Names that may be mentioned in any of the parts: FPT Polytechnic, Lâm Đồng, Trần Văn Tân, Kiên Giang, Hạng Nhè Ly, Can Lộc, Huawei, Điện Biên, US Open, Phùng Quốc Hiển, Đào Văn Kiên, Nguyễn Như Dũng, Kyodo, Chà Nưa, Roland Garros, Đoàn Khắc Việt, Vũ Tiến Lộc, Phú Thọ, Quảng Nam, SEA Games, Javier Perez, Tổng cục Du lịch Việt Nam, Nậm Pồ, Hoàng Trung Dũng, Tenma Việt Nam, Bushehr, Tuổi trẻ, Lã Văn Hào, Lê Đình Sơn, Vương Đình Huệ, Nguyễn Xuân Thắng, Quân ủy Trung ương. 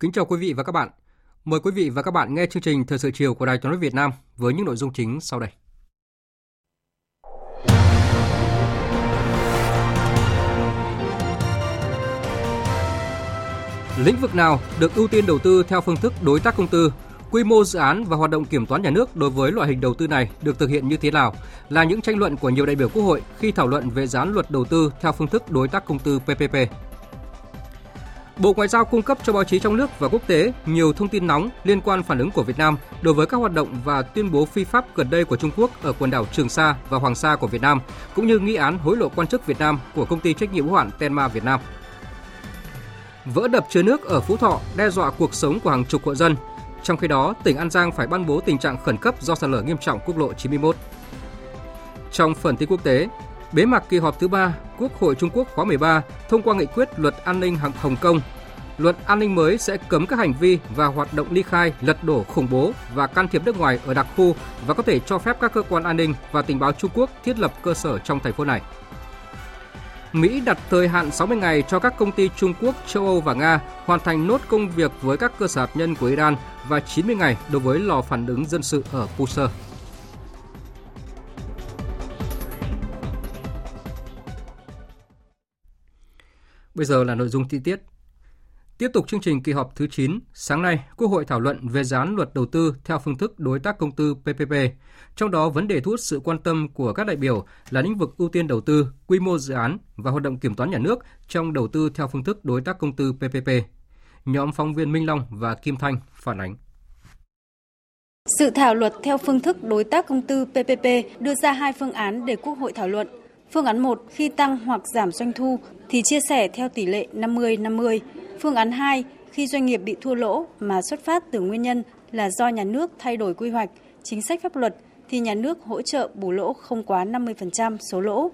Kính chào quý vị và các bạn. Mời quý vị và các bạn nghe chương trình Thời sự chiều của Đài Tiếng nói Việt Nam với những nội dung chính sau đây. Lĩnh vực nào được ưu tiên đầu tư theo phương thức đối tác công tư? Quy mô dự án và hoạt động kiểm toán nhà nước đối với loại hình đầu tư này được thực hiện như thế nào? Là những tranh luận của nhiều đại biểu Quốc hội khi thảo luận về dự án luật đầu tư theo phương thức đối tác công tư PPP. Bộ Ngoại giao cung cấp cho báo chí trong nước và quốc tế nhiều thông tin nóng liên quan phản ứng của Việt Nam đối với các hoạt động và tuyên bố phi pháp gần đây của Trung Quốc ở quần đảo Trường Sa và Hoàng Sa của Việt Nam, cũng như nghi án hối lộ quan chức Việt Nam của công ty trách nhiệm hữu hạn Tenma Việt Nam. Vỡ đập chứa nước ở Phú Thọ đe dọa cuộc sống của hàng chục hộ dân. Trong khi đó, tỉnh An Giang phải ban bố tình trạng khẩn cấp do sạt lở nghiêm trọng quốc lộ 91. Trong phần tin quốc tế, bế mạc kỳ họp thứ 3 Quốc hội Trung Quốc khóa 13 thông qua nghị quyết luật an ninh Hồng Kông. Luật an ninh mới sẽ cấm các hành vi và hoạt động ly khai, lật đổ, khủng bố và can thiệp nước ngoài ở đặc khu và có thể cho phép các cơ quan an ninh và tình báo Trung Quốc thiết lập cơ sở trong thành phố này. Mỹ đặt thời hạn 60 ngày cho các công ty Trung Quốc, châu Âu và Nga hoàn thành nốt công việc với các cơ sở hạt nhân của Iran và 90 ngày đối với lò phản ứng dân sự ở Pusan. Bây giờ là nội dung chi tiết. Tiếp tục chương trình kỳ họp thứ 9, sáng nay Quốc hội thảo luận về dự án luật đầu tư theo phương thức đối tác công tư PPP. Trong đó vấn đề thu hút sự quan tâm của các đại biểu là lĩnh vực ưu tiên đầu tư, quy mô dự án và hoạt động kiểm toán nhà nước trong đầu tư theo phương thức đối tác công tư PPP. Nhóm phóng viên Minh Long và Kim Thanh phản ánh. Sự thảo luật theo phương thức đối tác công tư PPP đưa ra hai phương án để Quốc hội thảo luận. Phương án 1, khi tăng hoặc giảm doanh thu thì chia sẻ theo tỷ lệ 50-50. Phương án 2, khi doanh nghiệp bị thua lỗ mà xuất phát từ nguyên nhân là do nhà nước thay đổi quy hoạch, chính sách pháp luật thì nhà nước hỗ trợ bù lỗ không quá 50% số lỗ.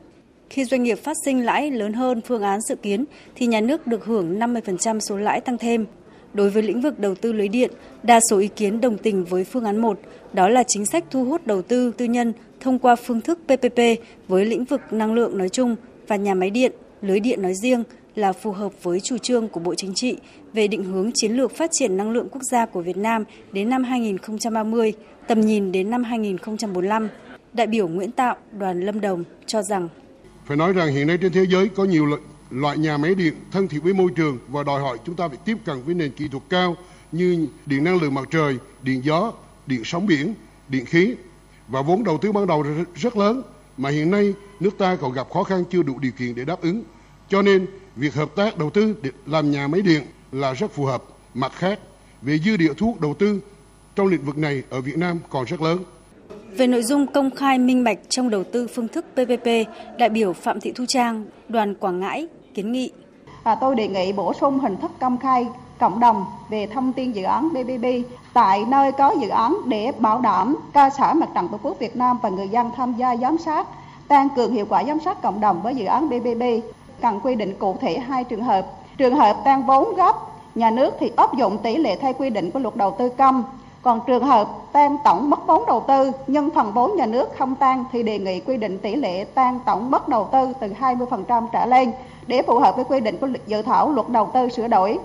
Khi doanh nghiệp phát sinh lãi lớn hơn phương án dự kiến thì nhà nước được hưởng 50% số lãi tăng thêm. Đối với lĩnh vực đầu tư lưới điện, đa số ý kiến đồng tình với phương án 1, đó là chính sách thu hút đầu tư tư nhân thông qua phương thức PPP với lĩnh vực năng lượng nói chung và nhà máy điện, lưới điện nói riêng là phù hợp với chủ trương của Bộ Chính trị về định hướng chiến lược phát triển năng lượng quốc gia của Việt Nam đến năm 2030, tầm nhìn đến năm 2045. Đại biểu Nguyễn Tạo, đoàn Lâm Đồng cho rằng phải nói rằng hiện nay trên thế giới có nhiều loại nhà máy điện thân thiện với môi trường và đòi hỏi chúng ta phải tiếp cận với nền kỹ thuật cao như điện năng lượng mặt trời, điện gió, điện sóng biển, điện khí. Và vốn đầu tư ban đầu rất lớn mà hiện nay nước ta còn gặp khó khăn chưa đủ điều kiện để đáp ứng. Cho nên việc hợp tác đầu tư để làm nhà máy điện là rất phù hợp. Mặt khác, về dư địa thu hút đầu tư trong lĩnh vực này ở Việt Nam còn rất lớn. Về nội dung công khai minh bạch trong đầu tư phương thức PPP, đại biểu Phạm Thị Thu Trang, đoàn Quảng Ngãi kiến nghị. Tôi đề nghị bổ sung hình thức công khai cộng đồng về thông tin dự án PPP tại nơi có dự án để bảo đảm cơ sở Mặt trận Tổ quốc Việt Nam và người dân tham gia giám sát, tăng cường hiệu quả giám sát cộng đồng với dự án PPP. Cần quy định cụ thể hai trường hợp tăng vốn góp nhà nước thì áp dụng tỷ lệ theo quy định của luật đầu tư công, còn trường hợp tăng tổng mức vốn đầu tư nhưng phần vốn nhà nước không tăng thì đề nghị quy định tỷ lệ tăng tổng mức đầu tư từ 20% trở lên để phù hợp với quy định của dự thảo luật đầu tư sửa đổi.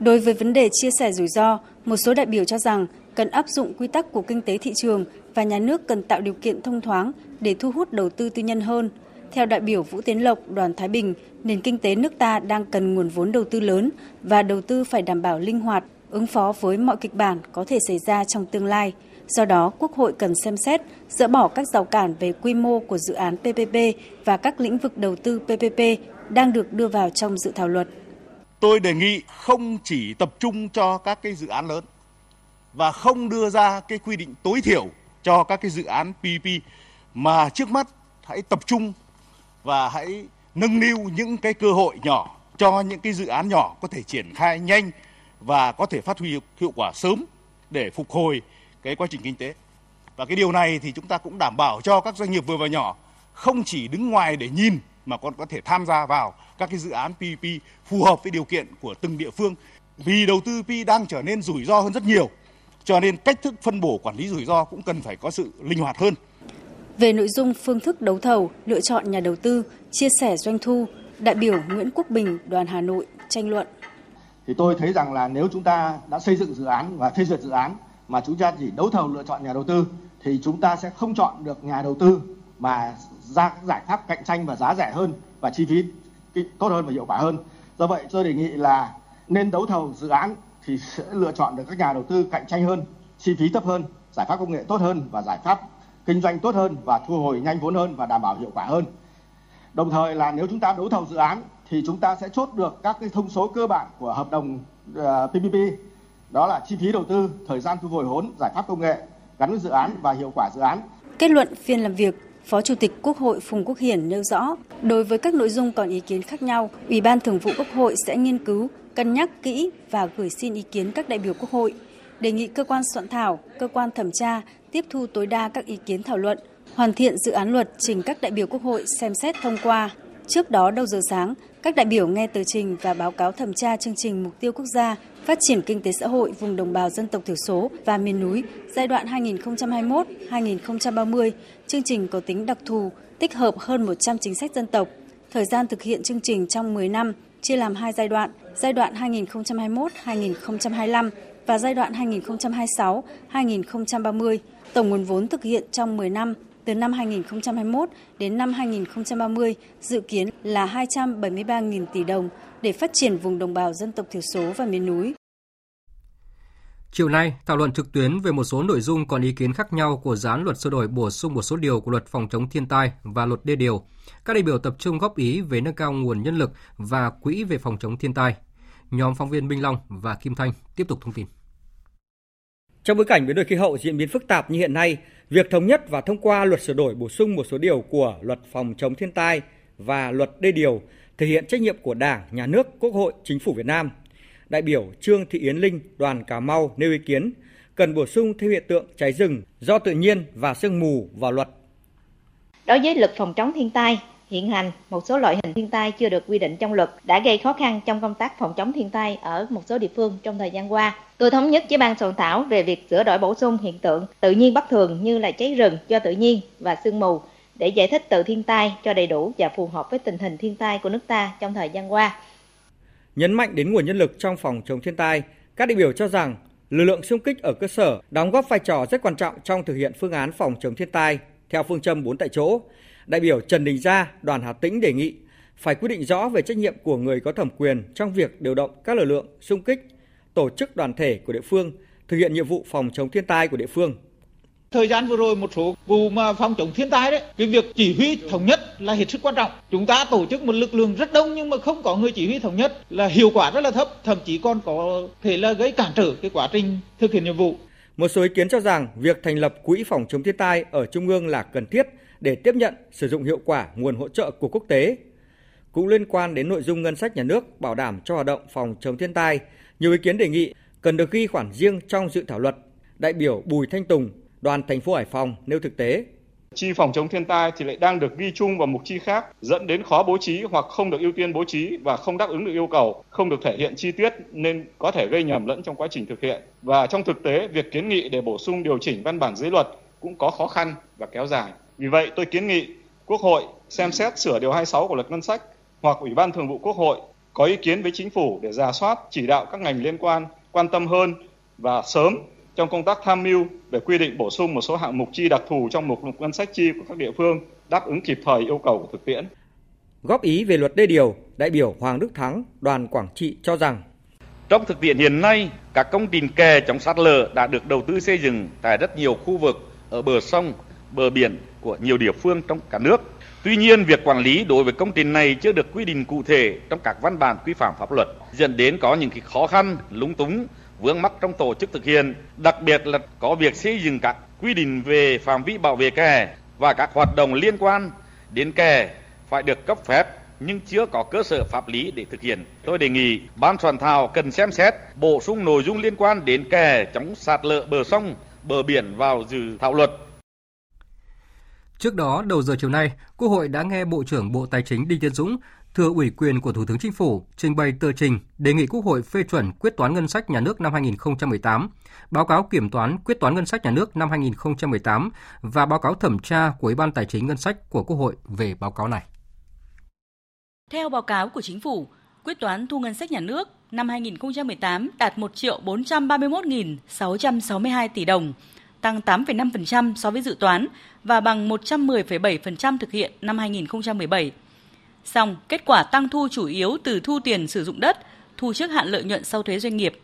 Đối với vấn đề chia sẻ rủi ro, một số đại biểu cho rằng cần áp dụng quy tắc của kinh tế thị trường và nhà nước cần tạo điều kiện thông thoáng để thu hút đầu tư tư nhân hơn. Theo đại biểu Vũ Tiến Lộc, đoàn Thái Bình, nền kinh tế nước ta đang cần nguồn vốn đầu tư lớn và đầu tư phải đảm bảo linh hoạt, ứng phó với mọi kịch bản có thể xảy ra trong tương lai. Do đó, Quốc hội cần xem xét, dỡ bỏ các rào cản về quy mô của dự án PPP và các lĩnh vực đầu tư PPP đang được đưa vào trong dự thảo luật. Tôi đề nghị không chỉ tập trung cho các cái dự án lớn và không đưa ra cái quy định tối thiểu cho các cái dự án PPP, mà trước mắt hãy tập trung và hãy nâng niu những cái cơ hội nhỏ cho những cái dự án nhỏ có thể triển khai nhanh và có thể phát huy hiệu quả sớm để phục hồi cái quá trình kinh tế. Và cái điều này thì chúng ta cũng đảm bảo cho các doanh nghiệp vừa và nhỏ không chỉ đứng ngoài để nhìn mà còn có thể tham gia vào các cái dự án PPP phù hợp với điều kiện của từng địa phương. Vì đầu tư PPP đang trở nên rủi ro hơn rất nhiều, cho nên cách thức phân bổ quản lý rủi ro cũng cần phải có sự linh hoạt hơn. Về nội dung phương thức đấu thầu, lựa chọn nhà đầu tư, chia sẻ doanh thu, đại biểu Nguyễn Quốc Bình, Đoàn Hà Nội tranh luận. Thì tôi thấy rằng là nếu chúng ta đã xây dựng dự án và phê duyệt dự án mà chúng ta chỉ đấu thầu lựa chọn nhà đầu tư thì chúng ta sẽ không chọn được nhà đầu tư mà ra giải pháp cạnh tranh và giá rẻ hơn và chi phí tốt hơn và hiệu quả hơn. Do vậy tôi đề nghị là nên đấu thầu dự án thì sẽ lựa chọn được các nhà đầu tư cạnh tranh hơn, chi phí thấp hơn, giải pháp công nghệ tốt hơn và giải pháp kinh doanh tốt hơn và thu hồi nhanh vốn hơn và đảm bảo hiệu quả hơn. Đồng thời là nếu chúng ta đấu thầu dự án thì chúng ta sẽ chốt được các cái thông số cơ bản của hợp đồng PPP, đó là chi phí đầu tư, thời gian thu hồi vốn, giải pháp công nghệ gắn với dự án và hiệu quả dự án. Kết luận phiên làm việc, Phó Chủ tịch Quốc hội Phùng Quốc Hiển nêu rõ, đối với các nội dung còn ý kiến khác nhau, Ủy ban Thường vụ Quốc hội sẽ nghiên cứu, cân nhắc kỹ và gửi xin ý kiến các đại biểu Quốc hội, đề nghị cơ quan soạn thảo, cơ quan thẩm tra tiếp thu tối đa các ý kiến thảo luận, hoàn thiện dự án luật trình các đại biểu Quốc hội xem xét thông qua. Trước đó đầu giờ sáng, các đại biểu nghe tờ trình và báo cáo thẩm tra chương trình Mục tiêu Quốc gia Phát triển Kinh tế Xã hội vùng đồng bào dân tộc thiểu số và miền núi giai đoạn 2021-2030. Chương trình có tính đặc thù, tích hợp hơn 100 chính sách dân tộc. Thời gian thực hiện chương trình trong 10 năm, chia làm hai giai đoạn 2021-2025 và giai đoạn 2026-2030. Tổng nguồn vốn thực hiện trong 10 năm, từ năm 2021 đến năm 2030 dự kiến là 273.000 tỷ đồng để phát triển vùng đồng bào dân tộc thiểu số và miền núi. Chiều nay, thảo luận trực tuyến về một số nội dung còn ý kiến khác nhau của dự án luật sửa đổi bổ sung một số điều của luật phòng chống thiên tai và luật đê điều. Các đại biểu tập trung góp ý về nâng cao nguồn nhân lực và quỹ về phòng chống thiên tai. Nhóm phóng viên Minh Long và Kim Thanh tiếp tục thông tin. Trong bối cảnh biến đổi khí hậu diễn biến phức tạp như hiện nay, việc thống nhất và thông qua luật sửa đổi bổ sung một số điều của luật phòng chống thiên tai và luật đê điều thể hiện trách nhiệm của Đảng, Nhà nước, Quốc hội, Chính phủ Việt Nam. Đại biểu Trương Thị Yến Linh, Đoàn Cà Mau nêu ý kiến cần bổ sung thêm hiện tượng cháy rừng do tự nhiên và sương mù vào luật. Đối với luật phòng chống thiên tai hiện hành, một số loại hình thiên tai chưa được quy định trong luật đã gây khó khăn trong công tác phòng chống thiên tai ở một số địa phương trong thời gian qua. Tôi thống nhất với ban soạn thảo về việc sửa đổi bổ sung hiện tượng tự nhiên bất thường như là cháy rừng do tự nhiên và sương mù để giải thích từ thiên tai cho đầy đủ và phù hợp với tình hình thiên tai của nước ta trong thời gian qua. Nhấn mạnh đến nguồn nhân lực trong phòng chống thiên tai, các đại biểu cho rằng lực lượng xung kích ở cơ sở đóng góp vai trò rất quan trọng trong thực hiện phương án phòng chống thiên tai theo phương châm 4 tại chỗ. Đại biểu Trần Đình Gia, Đoàn Hà Tĩnh đề nghị phải quy định rõ về trách nhiệm của người có thẩm quyền trong việc điều động các lực lượng xung kích, tổ chức đoàn thể của địa phương thực hiện nhiệm vụ phòng chống thiên tai của địa phương. Thời gian vừa rồi một số vụ mà phòng chống thiên tai đấy, cái việc chỉ huy thống nhất là hết sức quan trọng. Chúng ta tổ chức một lực lượng rất đông nhưng mà không có người chỉ huy thống nhất là hiệu quả rất là thấp, thậm chí còn có thể là gây cản trở cái quá trình thực hiện nhiệm vụ. Một số ý kiến cho rằng việc thành lập quỹ phòng chống thiên tai ở trung ương là cần thiết để tiếp nhận, sử dụng hiệu quả nguồn hỗ trợ của quốc tế. Cũng liên quan đến nội dung ngân sách nhà nước bảo đảm cho hoạt động phòng chống thiên tai, nhiều ý kiến đề nghị cần được ghi khoản riêng trong dự thảo luật. Đại biểu Bùi Thanh Tùng, Đoàn thành phố Hải Phòng nêu thực tế. Chi phòng chống thiên tai thì lại đang được ghi chung vào mục chi khác, dẫn đến khó bố trí hoặc không được ưu tiên bố trí và không đáp ứng được yêu cầu, không được thể hiện chi tiết nên có thể gây nhầm lẫn trong quá trình thực hiện. Và trong thực tế, việc kiến nghị để bổ sung điều chỉnh văn bản dưới luật cũng có khó khăn và kéo dài. Vì vậy, tôi kiến nghị Quốc hội xem xét sửa điều 26 của luật ngân sách hoặc Ủy ban Thường vụ Quốc hội có ý kiến với Chính phủ để rà soát, chỉ đạo các ngành liên quan quan tâm hơn và sớm trong công tác tham mưu để quy định bổ sung một số hạng mục chi đặc thù trong mục ngân sách chi của các địa phương đáp ứng kịp thời yêu cầu của thực tiễn. Góp ý về luật đê điều, đại biểu Hoàng Đức Thắng, Đoàn Quảng Trị cho rằng Trong thực tiễn hiện nay, các công trình kè chống sạt lở đã được đầu tư xây dựng tại rất nhiều khu vực ở bờ sông, bờ biển của nhiều địa phương trong cả nước. Tuy nhiên, việc quản lý đối với công trình này chưa được quy định cụ thể trong các văn bản quy phạm pháp luật, dẫn đến có những cái khó khăn, lúng túng, vướng mắc trong tổ chức thực hiện, đặc biệt là có việc xây dựng các quy định về phạm vi bảo vệ kè và các hoạt động liên quan đến kè phải được cấp phép nhưng chưa có cơ sở pháp lý để thực hiện. Tôi đề nghị ban soạn thảo cần xem xét bổ sung nội dung liên quan đến kè chống sạt lở bờ sông, bờ biển vào dự thảo luật. Trước đó, đầu giờ chiều nay, Quốc hội đã nghe Bộ trưởng Bộ Tài chính Đinh Tiến Dũng thừa ủy quyền của Thủ tướng Chính phủ trình bày tờ trình đề nghị Quốc hội phê chuẩn quyết toán ngân sách nhà nước năm 2018, báo cáo kiểm toán quyết toán ngân sách nhà nước năm 2018 và báo cáo thẩm tra của Ủy ban Tài chính Ngân sách của Quốc hội về báo cáo này. Theo báo cáo của Chính phủ, quyết toán thu ngân sách nhà nước năm 2018 đạt 1.431.662 tỷ đồng, tăng 8,5% so với dự toán và bằng 110,7% thực hiện năm 2017. Song, kết quả tăng thu chủ yếu từ thu tiền sử dụng đất, thu trước hạn lợi nhuận sau thuế doanh nghiệp.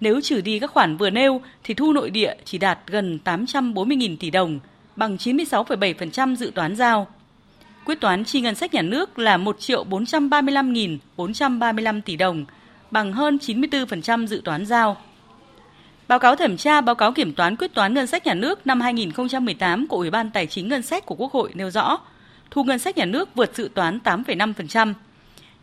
Nếu trừ đi các khoản vừa nêu thì thu nội địa chỉ đạt gần 840.000 tỷ đồng, bằng 96,7% dự toán giao. Quyết toán chi ngân sách nhà nước là 1.435.435 tỷ đồng, bằng hơn 94% dự toán giao. Báo cáo thẩm tra, báo cáo kiểm toán quyết toán ngân sách nhà nước năm 2018 của Ủy ban Tài chính Ngân sách của Quốc hội nêu rõ, thu ngân sách nhà nước vượt dự toán 8,5%.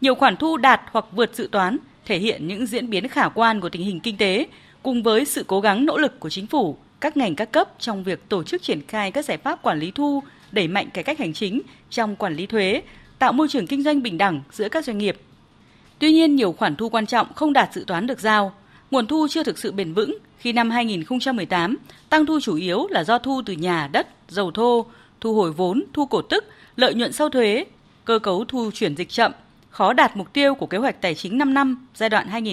Nhiều khoản thu đạt hoặc vượt dự toán thể hiện những diễn biến khả quan của tình hình kinh tế, cùng với sự cố gắng nỗ lực của chính phủ, các ngành các cấp trong việc tổ chức triển khai các giải pháp quản lý thu, đẩy mạnh cải cách hành chính trong quản lý thuế, tạo môi trường kinh doanh bình đẳng giữa các doanh nghiệp. Tuy nhiên, nhiều khoản thu quan trọng không đạt dự toán được giao, nguồn thu chưa thực sự bền vững khi năm 2018 tăng thu chủ yếu là do thu từ nhà, đất, dầu thô, thu hồi vốn, thu cổ tức, lợi nhuận sau thuế, cơ cấu thu chuyển dịch chậm, khó đạt mục tiêu của kế hoạch tài chính 5 năm giai đoạn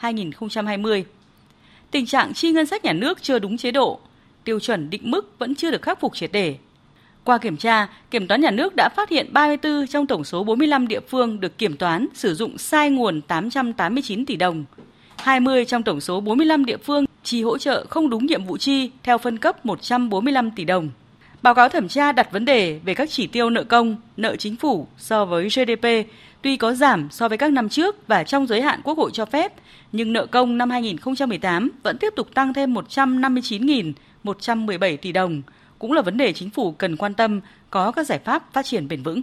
2016-2020. Tình trạng chi ngân sách nhà nước chưa đúng chế độ, tiêu chuẩn định mức vẫn chưa được khắc phục triệt để. Qua kiểm tra, Kiểm toán nhà nước đã phát hiện 34 trong tổng số 45 địa phương được kiểm toán sử dụng sai nguồn 889 tỷ đồng. 20 trong tổng số 45 địa phương chi hỗ trợ không đúng nhiệm vụ chi theo phân cấp 145 tỷ đồng. Báo cáo thẩm tra đặt vấn đề về các chỉ tiêu nợ công, nợ chính phủ so với GDP tuy có giảm so với các năm trước và trong giới hạn Quốc hội cho phép, nhưng nợ công năm 2018 vẫn tiếp tục tăng thêm 159.117 tỷ đồng, cũng là vấn đề chính phủ cần quan tâm có các giải pháp phát triển bền vững.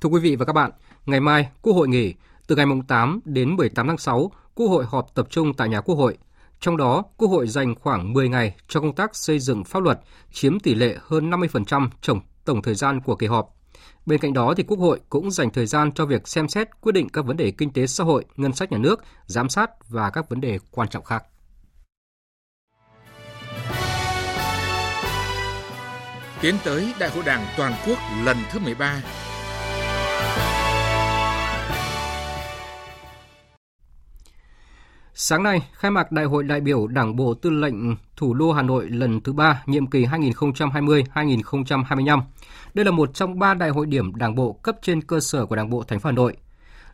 Thưa quý vị và các bạn, ngày mai Quốc hội nghỉ, từ ngày 8 đến 18 tháng 6, Quốc hội họp tập trung tại nhà Quốc hội. Trong đó, Quốc hội dành khoảng 10 ngày cho công tác xây dựng pháp luật, chiếm tỷ lệ hơn 50% tổng thời gian của kỳ họp. Bên cạnh đó, thì Quốc hội cũng dành thời gian cho việc xem xét quyết định các vấn đề kinh tế xã hội, ngân sách nhà nước, giám sát và các vấn đề quan trọng khác. Tiến tới Đại hội Đảng Toàn quốc lần thứ 13. Sáng nay, khai mạc Đại hội đại biểu Đảng bộ Tư lệnh Thủ đô Hà Nội lần thứ 3, nhiệm kỳ 2020-2025. Đây là một trong 3 đại hội điểm Đảng bộ cấp trên cơ sở của Đảng bộ thành phố Hà Nội.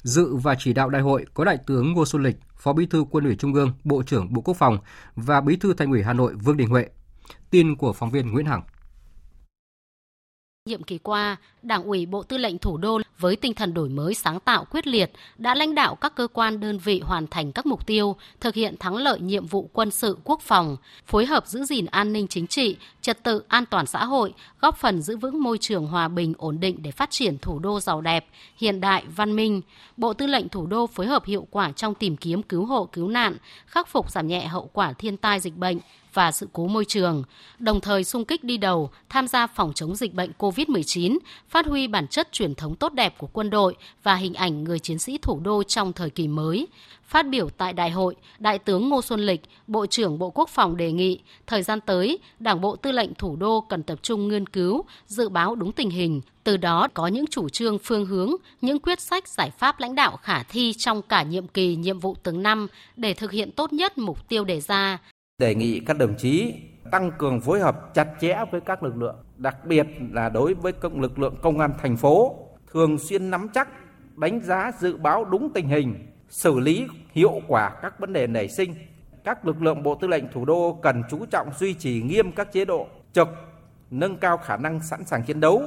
Dự và chỉ đạo đại hội có Đại tướng Ngô Xuân Lịch, Phó Bí thư Quân ủy Trung ương, Bộ trưởng Bộ Quốc phòng và Bí thư Thành ủy Hà Nội Vương Đình Huệ. Tin của phóng viên Nguyễn Hằng. Nhiệm kỳ qua, Đảng ủy Bộ Tư lệnh Thủ đô với tinh thần đổi mới sáng tạo quyết liệt đã lãnh đạo các cơ quan đơn vị hoàn thành các mục tiêu, thực hiện thắng lợi nhiệm vụ quân sự quốc phòng, phối hợp giữ gìn an ninh chính trị, trật tự an toàn xã hội, góp phần giữ vững môi trường hòa bình ổn định để phát triển thủ đô giàu đẹp, hiện đại, văn minh. Bộ Tư lệnh Thủ đô phối hợp hiệu quả trong tìm kiếm cứu hộ cứu nạn, khắc phục giảm nhẹ hậu quả thiên tai dịch bệnh và sự cố môi trường, đồng thời xung kích đi đầu tham gia phòng chống dịch bệnh COVID-19, phát huy bản chất truyền thống tốt đẹp của quân đội và hình ảnh người chiến sĩ thủ đô trong thời kỳ mới. Phát biểu tại đại hội, Đại tướng Ngô Xuân Lịch, Bộ trưởng Bộ Quốc phòng đề nghị thời gian tới, Đảng bộ Tư lệnh Thủ đô cần tập trung nghiên cứu, dự báo đúng tình hình, từ đó có những chủ trương phương hướng, những quyết sách giải pháp lãnh đạo khả thi trong cả nhiệm kỳ nhiệm vụ từng năm để thực hiện tốt nhất mục tiêu đề ra. Đề nghị các đồng chí tăng cường phối hợp chặt chẽ với các lực lượng, đặc biệt là đối với các lực lượng công an thành phố, thường xuyên nắm chắc, đánh giá dự báo đúng tình hình, xử lý hiệu quả các vấn đề nảy sinh. Các lực lượng Bộ Tư lệnh Thủ đô cần chú trọng duy trì nghiêm các chế độ trực, nâng cao khả năng sẵn sàng chiến đấu,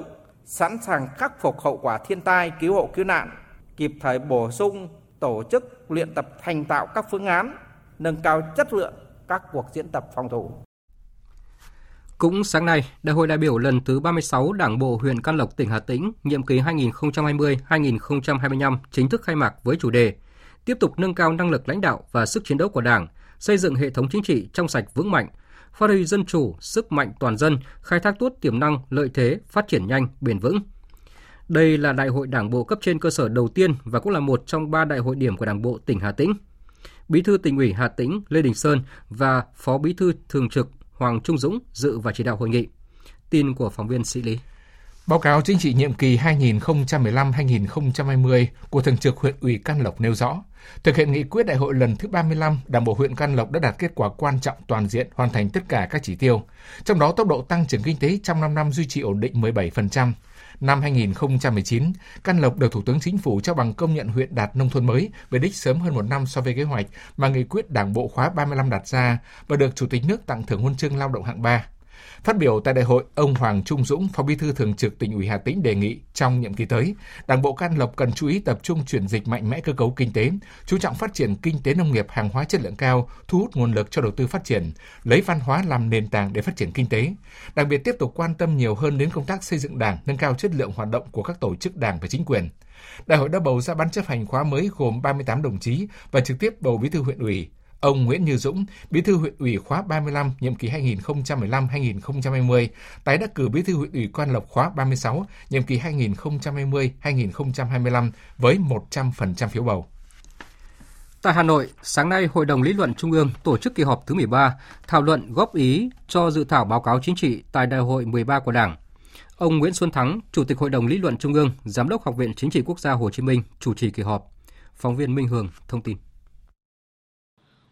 sẵn sàng khắc phục hậu quả thiên tai, cứu hộ cứu nạn, kịp thời bổ sung, tổ chức luyện tập thành tạo các phương án, nâng cao chất lượng các cuộc diễn tập phòng thủ. Cũng sáng nay, Đại hội đại biểu lần thứ 36 Đảng bộ huyện Can Lộc, tỉnh Hà Tĩnh, nhiệm kỳ 2020-2025 chính thức khai mạc với chủ đề tiếp tục nâng cao năng lực lãnh đạo và sức chiến đấu của Đảng, xây dựng hệ thống chính trị trong sạch vững mạnh, phát huy dân chủ, sức mạnh toàn dân, khai thác tốt tiềm năng, lợi thế, phát triển nhanh, bền vững. Đây là đại hội Đảng bộ cấp trên cơ sở đầu tiên và cũng là một trong 3 đại hội điểm của Đảng bộ tỉnh Hà Tĩnh. Bí thư Tỉnh ủy Hà Tĩnh Lê Đình Sơn và Phó Bí thư Thường trực Hoàng Trung Dũng dự và chỉ đạo hội nghị. Tin của phóng viên Sĩ Lý. Báo cáo chính trị nhiệm kỳ 2015-2020 của Thường trực huyện ủy Can Lộc nêu rõ, thực hiện nghị quyết đại hội lần thứ 35, Đảng bộ huyện Can Lộc đã đạt kết quả quan trọng toàn diện, hoàn thành tất cả các chỉ tiêu. Trong đó, tốc độ tăng trưởng kinh tế trong 5 năm duy trì ổn định 17%. Năm 2019, Can Lộc được Thủ tướng Chính phủ trao bằng công nhận huyện đạt nông thôn mới về đích sớm hơn 1 năm so với kế hoạch mà nghị quyết Đảng bộ khóa 35 đặt ra và được Chủ tịch nước tặng thưởng huân chương lao động hạng 3. Phát biểu tại đại hội, ông Hoàng Trung Dũng, Phó Bí thư Thường trực Tỉnh ủy Hà Tĩnh đề nghị trong nhiệm kỳ tới, Đảng bộ Can Lộc cần chú ý tập trung chuyển dịch mạnh mẽ cơ cấu kinh tế, chú trọng phát triển kinh tế nông nghiệp hàng hóa chất lượng cao, thu hút nguồn lực cho đầu tư phát triển, lấy văn hóa làm nền tảng để phát triển kinh tế. Đặc biệt tiếp tục quan tâm nhiều hơn đến công tác xây dựng Đảng, nâng cao chất lượng hoạt động của các tổ chức Đảng và chính quyền. Đại hội đã bầu ra Ban chấp hành khóa mới gồm 38 đồng chí và trực tiếp bầu Bí thư huyện ủy. Ông Nguyễn Như Dũng, Bí thư huyện ủy khóa 35 nhiệm kỳ 2015-2020, tái đắc cử Bí thư huyện ủy Can Lộc khóa 36 nhiệm kỳ 2020-2025 với 100% phiếu bầu. Tại Hà Nội, sáng nay Hội đồng Lý luận Trung ương tổ chức kỳ họp thứ 13 thảo luận góp ý cho dự thảo báo cáo chính trị tại Đại hội 13 của Đảng. Ông Nguyễn Xuân Thắng, Chủ tịch Hội đồng Lý luận Trung ương, Giám đốc Học viện Chính trị Quốc gia Hồ Chí Minh chủ trì kỳ họp. Phóng viên Minh Hường thông tin.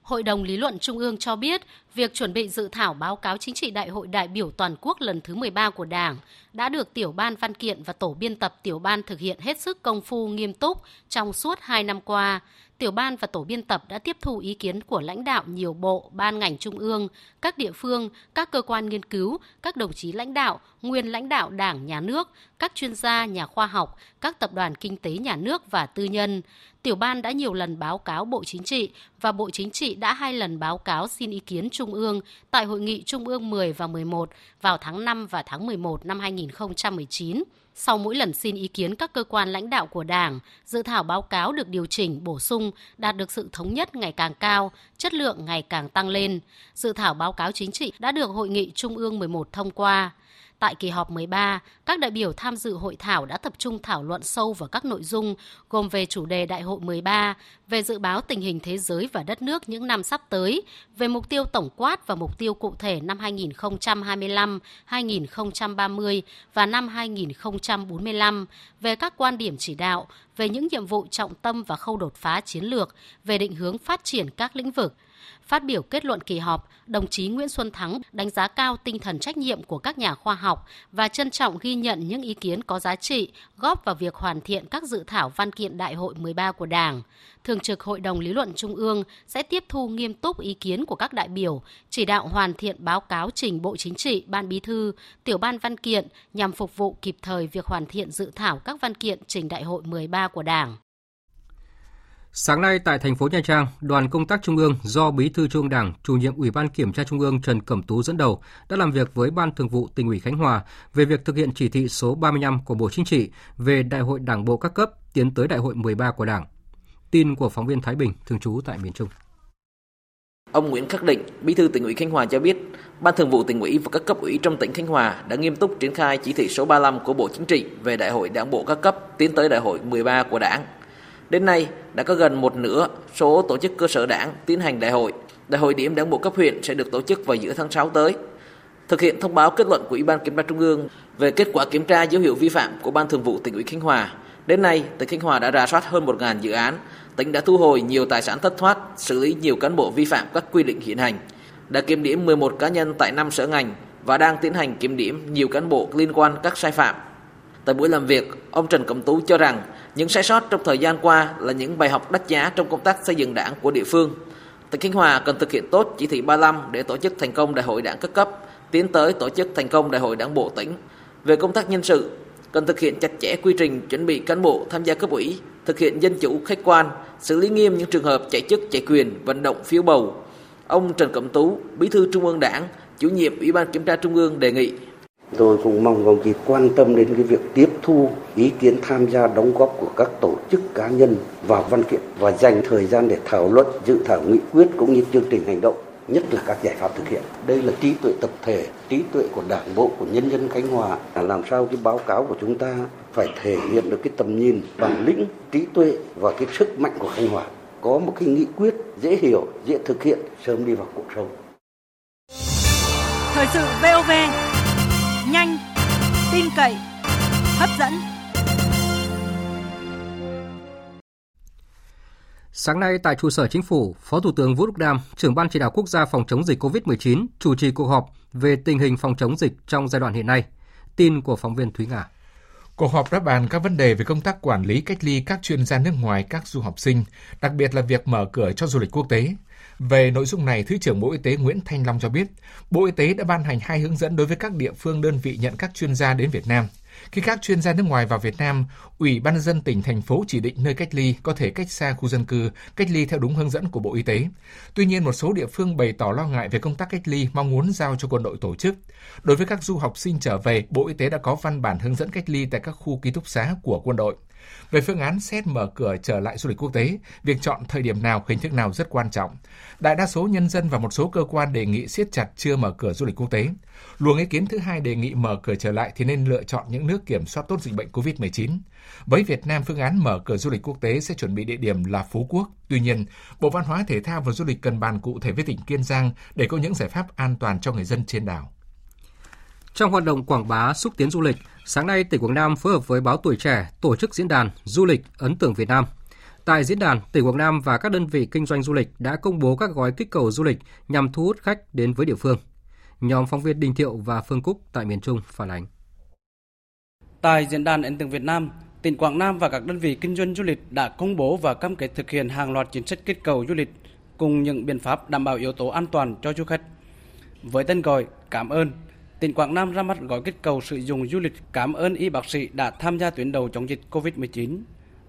Hội đồng Lý luận Trung ương cho biết, việc chuẩn bị dự thảo báo cáo chính trị Đại hội đại biểu toàn quốc lần thứ 13 của Đảng đã được Tiểu ban Văn kiện và Tổ biên tập Tiểu ban thực hiện hết sức công phu nghiêm túc trong suốt 2 năm qua. Tiểu ban và Tổ biên tập đã tiếp thu ý kiến của lãnh đạo nhiều bộ, ban ngành Trung ương, các địa phương, các cơ quan nghiên cứu, các đồng chí lãnh đạo, nguyên lãnh đạo Đảng, Nhà nước, các chuyên gia, nhà khoa học, các tập đoàn kinh tế nhà nước và tư nhân. Tiểu ban đã nhiều lần báo cáo Bộ Chính trị và Bộ Chính trị đã 2 lần báo cáo xin ý kiến Trung ương tại Hội nghị Trung ương 10 và 11 vào tháng 5 và tháng 11 năm 2019. Sau mỗi lần xin ý kiến các cơ quan lãnh đạo của Đảng, dự thảo báo cáo được điều chỉnh, bổ sung, đạt được sự thống nhất ngày càng cao, chất lượng ngày càng tăng lên. Dự thảo báo cáo chính trị đã được Hội nghị Trung ương 11 thông qua. Tại kỳ họp 13, các đại biểu tham dự hội thảo đã tập trung thảo luận sâu vào các nội dung gồm về chủ đề Đại hội 13, về dự báo tình hình thế giới và đất nước những năm sắp tới, về mục tiêu tổng quát và mục tiêu cụ thể năm 2025, 2030 và năm 2045, về các quan điểm chỉ đạo, về những nhiệm vụ trọng tâm và khâu đột phá chiến lược, về định hướng phát triển các lĩnh vực. Phát biểu kết luận kỳ họp, đồng chí Nguyễn Xuân Thắng đánh giá cao tinh thần trách nhiệm của các nhà khoa học và trân trọng ghi nhận những ý kiến có giá trị, góp vào việc hoàn thiện các dự thảo văn kiện Đại hội 13 của Đảng. Thường trực Hội đồng Lý luận Trung ương sẽ tiếp thu nghiêm túc ý kiến của các đại biểu, chỉ đạo hoàn thiện báo cáo trình Bộ Chính trị, Ban Bí thư, Tiểu ban Văn kiện nhằm phục vụ kịp thời việc hoàn thiện dự thảo các văn kiện trình Đại hội 13 của Đảng. Sáng nay tại thành phố Nha Trang, đoàn công tác Trung ương do Bí thư Trung ương Đảng, Chủ nhiệm Ủy ban Kiểm tra Trung ương Trần Cẩm Tú dẫn đầu đã làm việc với Ban Thường vụ Tỉnh ủy Khánh Hòa về việc thực hiện chỉ thị số 35 của Bộ Chính trị về Đại hội Đảng bộ các cấp tiến tới Đại hội 13 của Đảng. Tin của phóng viên Thái Bình thường trú tại miền Trung. Ông Nguyễn Khắc Định, Bí thư Tỉnh ủy Khánh Hòa cho biết, Ban Thường vụ Tỉnh ủy và các cấp ủy trong tỉnh Khánh Hòa đã nghiêm túc triển khai chỉ thị số 35 của Bộ Chính trị về Đại hội Đảng bộ các cấp tiến tới Đại hội 13 của Đảng. Đến nay, đã có gần một nửa số tổ chức cơ sở đảng tiến hành đại hội. Đại hội điểm Đảng bộ cấp huyện sẽ được tổ chức vào giữa tháng 6 tới. Thực hiện thông báo kết luận của Ủy ban Kiểm tra Trung ương về kết quả kiểm tra dấu hiệu vi phạm của Ban Thường vụ Tỉnh ủy Khánh Hòa, đến nay, tỉnh Khánh Hòa đã rà soát hơn 1.000 dự án, tỉnh đã thu hồi nhiều tài sản thất thoát, xử lý nhiều cán bộ vi phạm các quy định hiện hành, đã kiểm điểm 11 cá nhân tại 5 sở ngành và đang tiến hành kiểm điểm nhiều cán bộ liên quan các sai phạm. Tại buổi làm việc, ông Trần Cẩm Tú cho rằng những sai sót trong thời gian qua là những bài học đắt giá trong công tác xây dựng đảng của địa phương. Tỉnh Khánh Hòa cần thực hiện tốt chỉ thị 35 để tổ chức thành công đại hội đảng các cấp, tiến tới tổ chức thành công đại hội đảng bộ tỉnh. Về công tác nhân sự, cần thực hiện chặt chẽ quy trình chuẩn bị cán bộ tham gia cấp ủy, thực hiện dân chủ khách quan, xử lý nghiêm những trường hợp chạy chức chạy quyền, vận động phiếu bầu. Ông Trần Cẩm Tú, Bí thư Trung ương Đảng, Chủ nhiệm Ủy ban Kiểm tra Trung ương đề nghị. Tôi cũng mong đồng chí quan tâm đến cái việc tiếp thu ý kiến tham gia đóng góp của các tổ chức cá nhân vào văn kiện và dành thời gian để thảo luận dự thảo nghị quyết cũng như chương trình hành động, nhất là các giải pháp thực hiện. Đây là trí tuệ tập thể, trí tuệ của Đảng bộ, của nhân dân Khánh Hòa. Làm sao cái báo cáo của chúng ta phải thể hiện được cái tầm nhìn, bản lĩnh, trí tuệ và cái sức mạnh của Khánh Hòa. Có một cái nghị quyết dễ hiểu, dễ thực hiện, sớm đi vào cuộc sống. Thời sự VOV, nhanh, tin cậy, hấp dẫn. Sáng nay tại trụ sở Chính phủ, Phó Thủ tướng Vũ Đức Đam, trưởng Ban Chỉ đạo Quốc gia phòng chống dịch COVID-19, chủ trì cuộc họp về tình hình phòng chống dịch trong giai đoạn hiện nay. Tin của phóng viên Thúy Ngà. Cuộc họp đã bàn các vấn đề về công tác quản lý cách ly các chuyên gia nước ngoài, các du học sinh, đặc biệt là việc mở cửa cho du lịch quốc tế. Về nội dung này, Thứ trưởng Bộ Y tế Nguyễn Thanh Long cho biết, Bộ Y tế đã ban hành 2 hướng dẫn đối với các địa phương đơn vị nhận các chuyên gia đến Việt Nam. Khi các chuyên gia nước ngoài vào Việt Nam, Ủy ban nhân dân tỉnh, thành phố chỉ định nơi cách ly có thể cách xa khu dân cư, cách ly theo đúng hướng dẫn của Bộ Y tế. Tuy nhiên, một số địa phương bày tỏ lo ngại về công tác cách ly, mong muốn giao cho quân đội tổ chức. Đối với các du học sinh trở về, Bộ Y tế đã có văn bản hướng dẫn cách ly tại các khu ký túc xá của quân đội. Về phương án xét mở cửa trở lại du lịch quốc tế, việc chọn thời điểm nào, hình thức nào rất quan trọng. Đại đa số nhân dân và một số cơ quan đề nghị siết chặt chưa mở cửa du lịch quốc tế. Luồng ý kiến thứ hai đề nghị mở cửa trở lại thì nên lựa chọn những nước kiểm soát tốt dịch bệnh COVID-19. Với Việt Nam, phương án mở cửa du lịch quốc tế sẽ chuẩn bị địa điểm là Phú Quốc. Tuy nhiên, Bộ Văn hóa, Thể thao và Du lịch cần bàn cụ thể với tỉnh Kiên Giang để có những giải pháp an toàn cho người dân trên đảo. Trong hoạt động quảng bá xúc tiến du lịch, sáng nay tỉnh Quảng Nam phối hợp với báo Tuổi Trẻ tổ chức diễn đàn Du lịch ấn tượng Việt Nam. Tại diễn đàn, tỉnh Quảng Nam và các đơn vị kinh doanh du lịch đã công bố các gói kích cầu du lịch nhằm thu hút khách đến với địa phương. Nhóm phóng viên Đình Thiệu và Phương Cúc tại miền Trung phản ánh. Tại diễn đàn ấn tượng Việt Nam, tỉnh Quảng Nam và các đơn vị kinh doanh du lịch đã công bố và cam kết thực hiện hàng loạt chính sách kích cầu du lịch cùng những biện pháp đảm bảo yếu tố an toàn cho du khách. Với tên gọi Cảm ơn, tỉnh Quảng Nam ra mắt gói kích cầu sử dụng du lịch cảm ơn y bác sĩ đã tham gia tuyến đầu chống dịch COVID-19.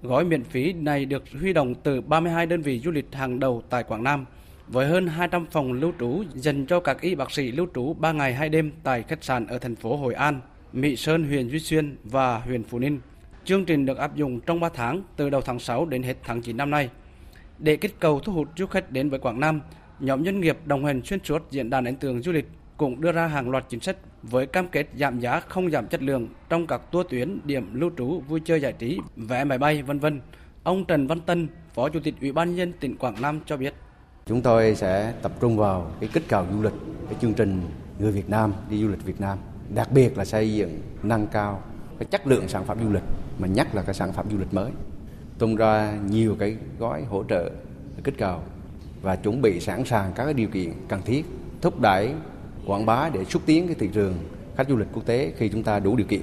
Gói miễn phí này được huy động từ 32 đơn vị du lịch hàng đầu tại Quảng Nam, với hơn 200 phòng lưu trú dành cho các y bác sĩ lưu trú 3 ngày 2 đêm tại khách sạn ở thành phố Hội An, Mỹ Sơn, huyện Duy Xuyên và huyện Phú Ninh. Chương trình được áp dụng trong 3 tháng, từ đầu tháng 6 đến hết tháng 9 năm nay. Để kích cầu thu hút du khách đến với Quảng Nam, nhóm doanh nghiệp đồng hành xuyên suốt diễn đàn ấn tượng du lịch cũng đưa ra hàng loạt chính sách với cam kết giảm giá không giảm chất lượng trong các tour tuyến, điểm lưu trú, vui chơi giải trí, vé máy bay, v.v. Ông Trần Văn Tân, Phó Chủ tịch Ủy ban nhân dân tỉnh Quảng Nam cho biết. Chúng tôi sẽ tập trung vào cái kích cầu du lịch, cái chương trình người Việt Nam đi du lịch Việt Nam, đặc biệt là xây dựng, nâng cao cái chất lượng sản phẩm du lịch, mà nhất là cái sản phẩm du lịch mới. Tung ra nhiều cái gói hỗ trợ kích cầu và chuẩn bị sẵn sàng các cái điều kiện cần thiết, thúc đẩy quảng bá để xúc tiến cái thị trường khách du lịch quốc tế khi chúng ta đủ điều kiện.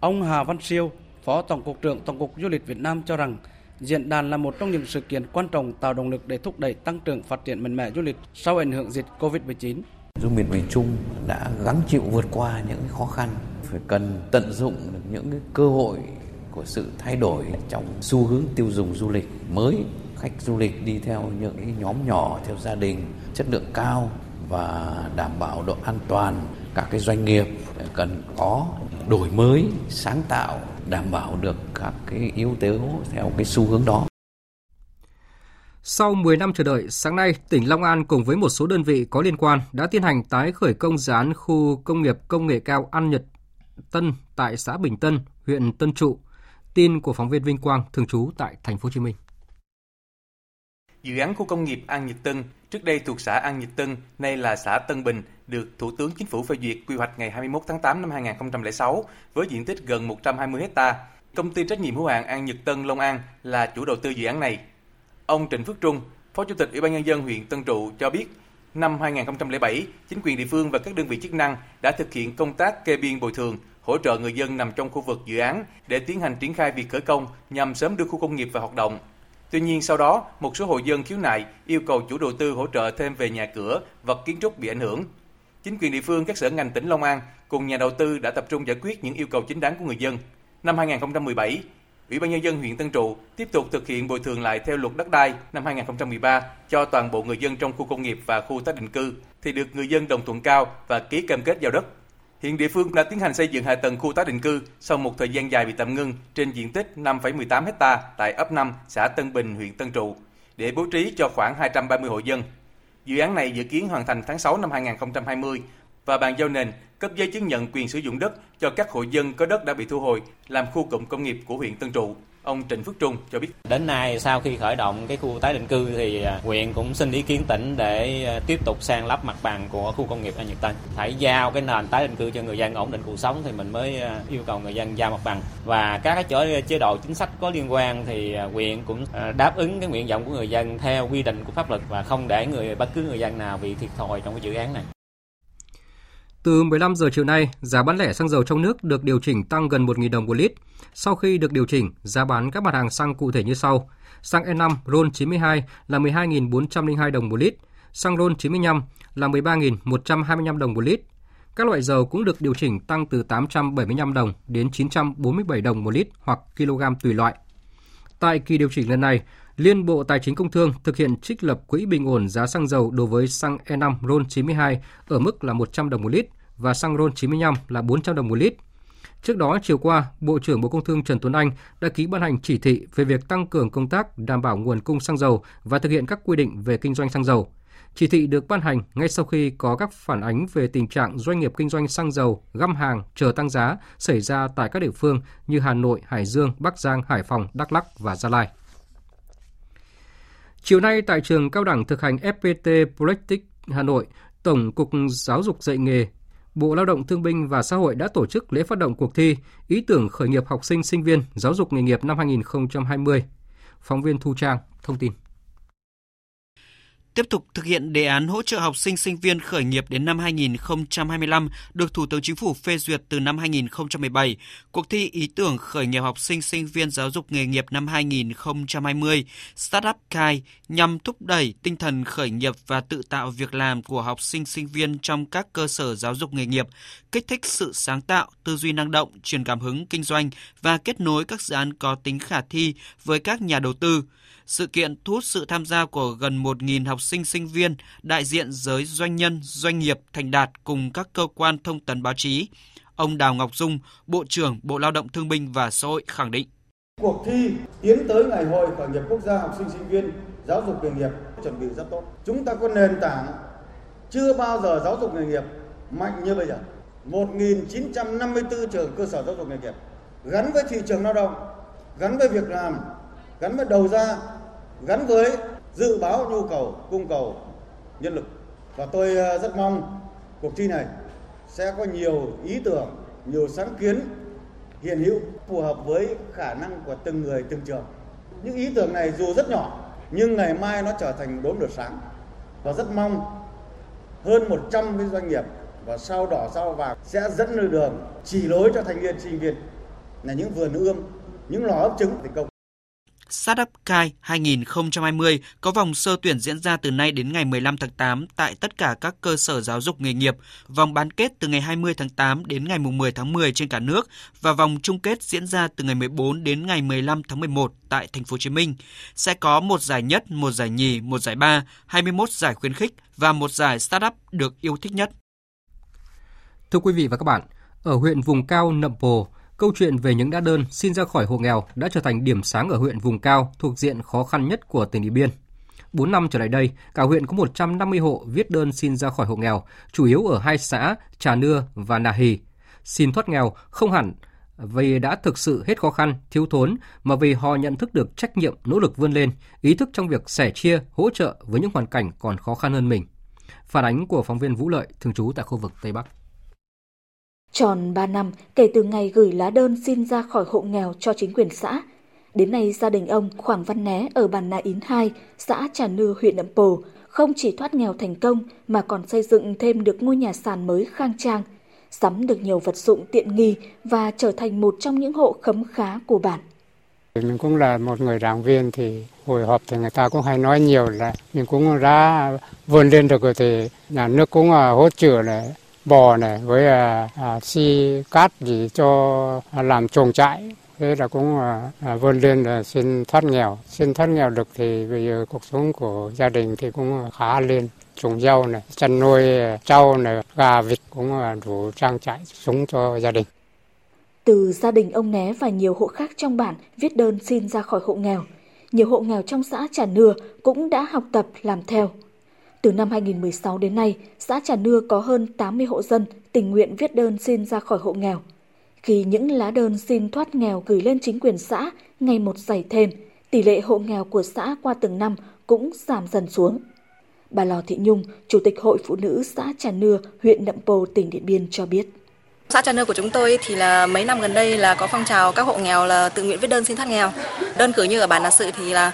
Ông Hà Văn Siêu, Phó Tổng cục trưởng Tổng cục Du lịch Việt Nam cho rằng diễn đàn là một trong những sự kiện quan trọng tạo động lực để thúc đẩy tăng trưởng phát triển mạnh mẽ du lịch sau ảnh hưởng dịch Covid-19. Du miền Việt Trung đã gắng chịu vượt qua những khó khăn, phải cần tận dụng được những cái cơ hội của sự thay đổi trong xu hướng tiêu dùng du lịch mới, khách du lịch đi theo những cái nhóm nhỏ, theo gia đình, chất lượng cao và đảm bảo độ an toàn. Các cái doanh nghiệp cần có đổi mới, sáng tạo, đảm bảo được các cái yếu tố theo cái xu hướng đó. Sau 10 năm chờ đợi, sáng nay, tỉnh Long An cùng với một số đơn vị có liên quan đã tiến hành tái khởi công dự án khu công nghiệp công nghệ cao An Nhật Tân tại xã Bình Tân, huyện Tân Trụ. Tin của phóng viên Vinh Quang, thường trú tại Thành phố Hồ Chí Minh. Dự án khu công nghiệp An Nhật Tân, trước đây thuộc xã An Nhật Tân, nay là xã Tân Bình, được Thủ tướng Chính phủ phê duyệt quy hoạch ngày 21 tháng 8 năm 2006 với diện tích gần 120 ha. Công ty trách nhiệm hữu hạn An Nhật Tân Long An là chủ đầu tư dự án này. Ông Trịnh Phước Trung, Phó Chủ tịch Ủy ban nhân dân huyện Tân Trụ cho biết, năm 2007, chính quyền địa phương và các đơn vị chức năng đã thực hiện công tác kê biên bồi thường, hỗ trợ người dân nằm trong khu vực dự án để tiến hành triển khai việc khởi công nhằm sớm đưa khu công nghiệp vào hoạt động. Tuy nhiên, sau đó, một số hộ dân khiếu nại yêu cầu chủ đầu tư hỗ trợ thêm về nhà cửa, vật kiến trúc bị ảnh hưởng. Chính quyền địa phương, các sở ngành tỉnh Long An cùng nhà đầu tư đã tập trung giải quyết những yêu cầu chính đáng của người dân. Năm 2017, Ủy ban Nhân dân huyện Tân Trụ tiếp tục thực hiện bồi thường lại theo luật đất đai năm 2013 cho toàn bộ người dân trong khu công nghiệp và khu tái định cư thì được người dân đồng thuận cao và ký cam kết giao đất. Hiện địa phương đã tiến hành xây dựng hạ tầng khu tái định cư sau một thời gian dài bị tạm ngưng trên diện tích 5,18 ha tại ấp 5, xã Tân Bình, huyện Tân Trụ để bố trí cho khoảng 230 hộ dân. Dự án này dự kiến hoàn thành tháng 6 năm 2020 và bàn giao nền, cấp giấy chứng nhận quyền sử dụng đất cho các hộ dân có đất đã bị thu hồi làm khu cụm công nghiệp của huyện Tân Trụ. Ông Trịnh Phước Trung cho biết. Đến nay, sau khi khởi động cái khu tái định cư thì huyện cũng xin ý kiến tỉnh để tiếp tục san lấp mặt bằng của khu công nghiệp An Nhật Tân. Phải giao cái nền tái định cư cho người dân ổn định cuộc sống thì mình mới yêu cầu người dân giao mặt bằng. Và các cái chế độ chính sách có liên quan thì huyện cũng đáp ứng cái nguyện vọng của người dân theo quy định của pháp luật và không để bất cứ người dân nào bị thiệt thòi trong cái dự án này. Từ 15 giờ chiều nay, giá bán lẻ xăng dầu trong nước được điều chỉnh tăng gần 1.000 đồng một lít. Sau khi được điều chỉnh, giá bán các mặt hàng xăng cụ thể như sau. Xăng E5 RON92 là 12.402 đồng một lít, xăng RON95 là 13.125 đồng một lít. Các loại dầu cũng được điều chỉnh tăng từ 875 đồng đến 947 đồng một lít hoặc kg tùy loại. Tại kỳ điều chỉnh lần này, Liên Bộ Tài chính Công Thương thực hiện trích lập quỹ bình ổn giá xăng dầu đối với xăng E5 RON92 ở mức là 100 đồng một lít và xăng RON95 là 400 đồng một lít. Trước đó, chiều qua, Bộ trưởng Bộ Công Thương Trần Tuấn Anh đã ký ban hành chỉ thị về việc tăng cường công tác đảm bảo nguồn cung xăng dầu và thực hiện các quy định về kinh doanh xăng dầu. Chỉ thị được ban hành ngay sau khi có các phản ánh về tình trạng doanh nghiệp kinh doanh xăng dầu găm hàng chờ tăng giá xảy ra tại các địa phương như Hà Nội, Hải Dương, Bắc Giang, Hải Phòng, Đắk Lắk và Gia Lai. Chiều nay tại trường Cao đẳng thực hành FPT Polytechnic Hà Nội, Tổng cục Giáo dục dạy nghề, Bộ Lao động Thương binh và Xã hội đã tổ chức lễ phát động cuộc thi Ý tưởng khởi nghiệp học sinh sinh viên giáo dục nghề nghiệp năm 2020. Phóng viên Thu Trang thông tin. Tiếp tục thực hiện đề án hỗ trợ học sinh sinh viên khởi nghiệp đến năm 2025 được Thủ tướng Chính phủ phê duyệt từ năm 2017, cuộc thi ý tưởng khởi nghiệp học sinh sinh viên giáo dục nghề nghiệp năm 2020 Startup Kai nhằm thúc đẩy tinh thần khởi nghiệp và tự tạo việc làm của học sinh sinh viên trong các cơ sở giáo dục nghề nghiệp, kích thích sự sáng tạo, tư duy năng động, truyền cảm hứng kinh doanh và kết nối các dự án có tính khả thi với các nhà đầu tư. Sự kiện thu hút sự tham gia của gần 1.000 học sinh sinh viên, đại diện giới doanh nhân, doanh nghiệp thành đạt cùng các cơ quan thông tấn báo chí. Ông Đào Ngọc Dung, Bộ trưởng Bộ Lao động Thương binh và Xã hội khẳng định. Cuộc thi tiến tới Ngày hội khởi nghiệp quốc gia học sinh sinh viên giáo dục nghề nghiệp chuẩn bị rất tốt. Chúng ta có nền tảng chưa bao giờ giáo dục nghề nghiệp mạnh như bây giờ. 1.954 trường cơ sở giáo dục nghề nghiệp gắn với thị trường lao động, gắn với việc làm, gắn với đầu ra, gắn với dự báo nhu cầu, cung cầu, nhân lực. Và tôi rất mong cuộc thi này sẽ có nhiều ý tưởng, nhiều sáng kiến hiện hữu phù hợp với khả năng của từng người, từng trường. Những ý tưởng này dù rất nhỏ nhưng ngày mai nó trở thành đốm lửa sáng. Và rất mong hơn 100 cái doanh nghiệp và sao đỏ sao vàng sẽ dẫn nơi đường chỉ lối cho thanh niên sinh viên là những vườn ươm, những lò ấp trứng thành công. Startup Kai 2020 có vòng sơ tuyển diễn ra từ nay đến ngày 15 tháng 8 tại tất cả các cơ sở giáo dục nghề nghiệp, vòng bán kết từ ngày 20 tháng 8 đến ngày 10 tháng 10 trên cả nước và vòng chung kết diễn ra từ ngày 14 đến ngày 15 tháng 11 tại Thành phố Hồ Chí Minh. Sẽ có 1 giải nhất, 1 giải nhì, 1 giải ba, 21 giải khuyến khích và 1 giải startup được yêu thích nhất. Thưa quý vị và các bạn, ở huyện vùng cao Nậm Pồ, câu chuyện về những đã đơn xin ra khỏi hộ nghèo đã trở thành điểm sáng ở huyện vùng cao thuộc diện khó khăn nhất của tỉnh Điện Biên. 4 năm trở lại đây, cả huyện có 150 hộ viết đơn xin ra khỏi hộ nghèo, chủ yếu ở 2 xã Chà Nưa và Nà Hì. Xin thoát nghèo không hẳn vì đã thực sự hết khó khăn, thiếu thốn, mà vì họ nhận thức được trách nhiệm, nỗ lực vươn lên, ý thức trong việc sẻ chia, hỗ trợ với những hoàn cảnh còn khó khăn hơn mình. Phản ánh của phóng viên Vũ Lợi, thường trú tại khu vực Tây Bắc. Tròn 3 năm kể từ ngày gửi lá đơn xin ra khỏi hộ nghèo cho chính quyền xã, đến nay gia đình ông Khoảng Văn Né ở bản Na Ín 2, xã Trà Nưa, huyện Nậm Pồ không chỉ thoát nghèo thành công mà còn xây dựng thêm được ngôi nhà sàn mới khang trang. sắm được nhiều vật dụng tiện nghi và trở thành một trong những hộ khấm khá của bản. Mình cũng là một người đảng viên thì hồi họp thì người ta cũng hay nói nhiều là mình cũng đã vươn lên được rồi thì nhà nước cũng hỗ trợ này, bò này với xi cát gì cho làm chuồng trại. Thế là cũng vươn lên là xin thoát nghèo được thì bây giờ cuộc sống của gia đình thì cũng khá lên. Trồng rau này, chăn nuôi trâu này, gà vịt cũng đủ trang trải sống cho gia đình. Từ gia đình ông Né và nhiều hộ khác trong bản viết đơn xin ra khỏi hộ nghèo, nhiều hộ nghèo trong xã Chà Nưa cũng đã học tập làm theo. Từ năm 2016 đến nay, xã Chà Nưa có hơn 80 hộ dân tình nguyện viết đơn xin ra khỏi hộ nghèo. Khi những lá đơn xin thoát nghèo gửi lên chính quyền xã ngày một dày thêm, tỷ lệ hộ nghèo của xã qua từng năm cũng giảm dần xuống. Bà Lò Thị Nhung, Chủ tịch Hội Phụ nữ xã Chà Nưa, huyện Nậm Pồ, tỉnh Điện Biên cho biết. Xã Chà Nưa của chúng tôi thì là mấy năm gần đây là có phong trào các hộ nghèo là tự nguyện viết đơn xin thoát nghèo. Đơn cử như ở bản Nà Sự thì là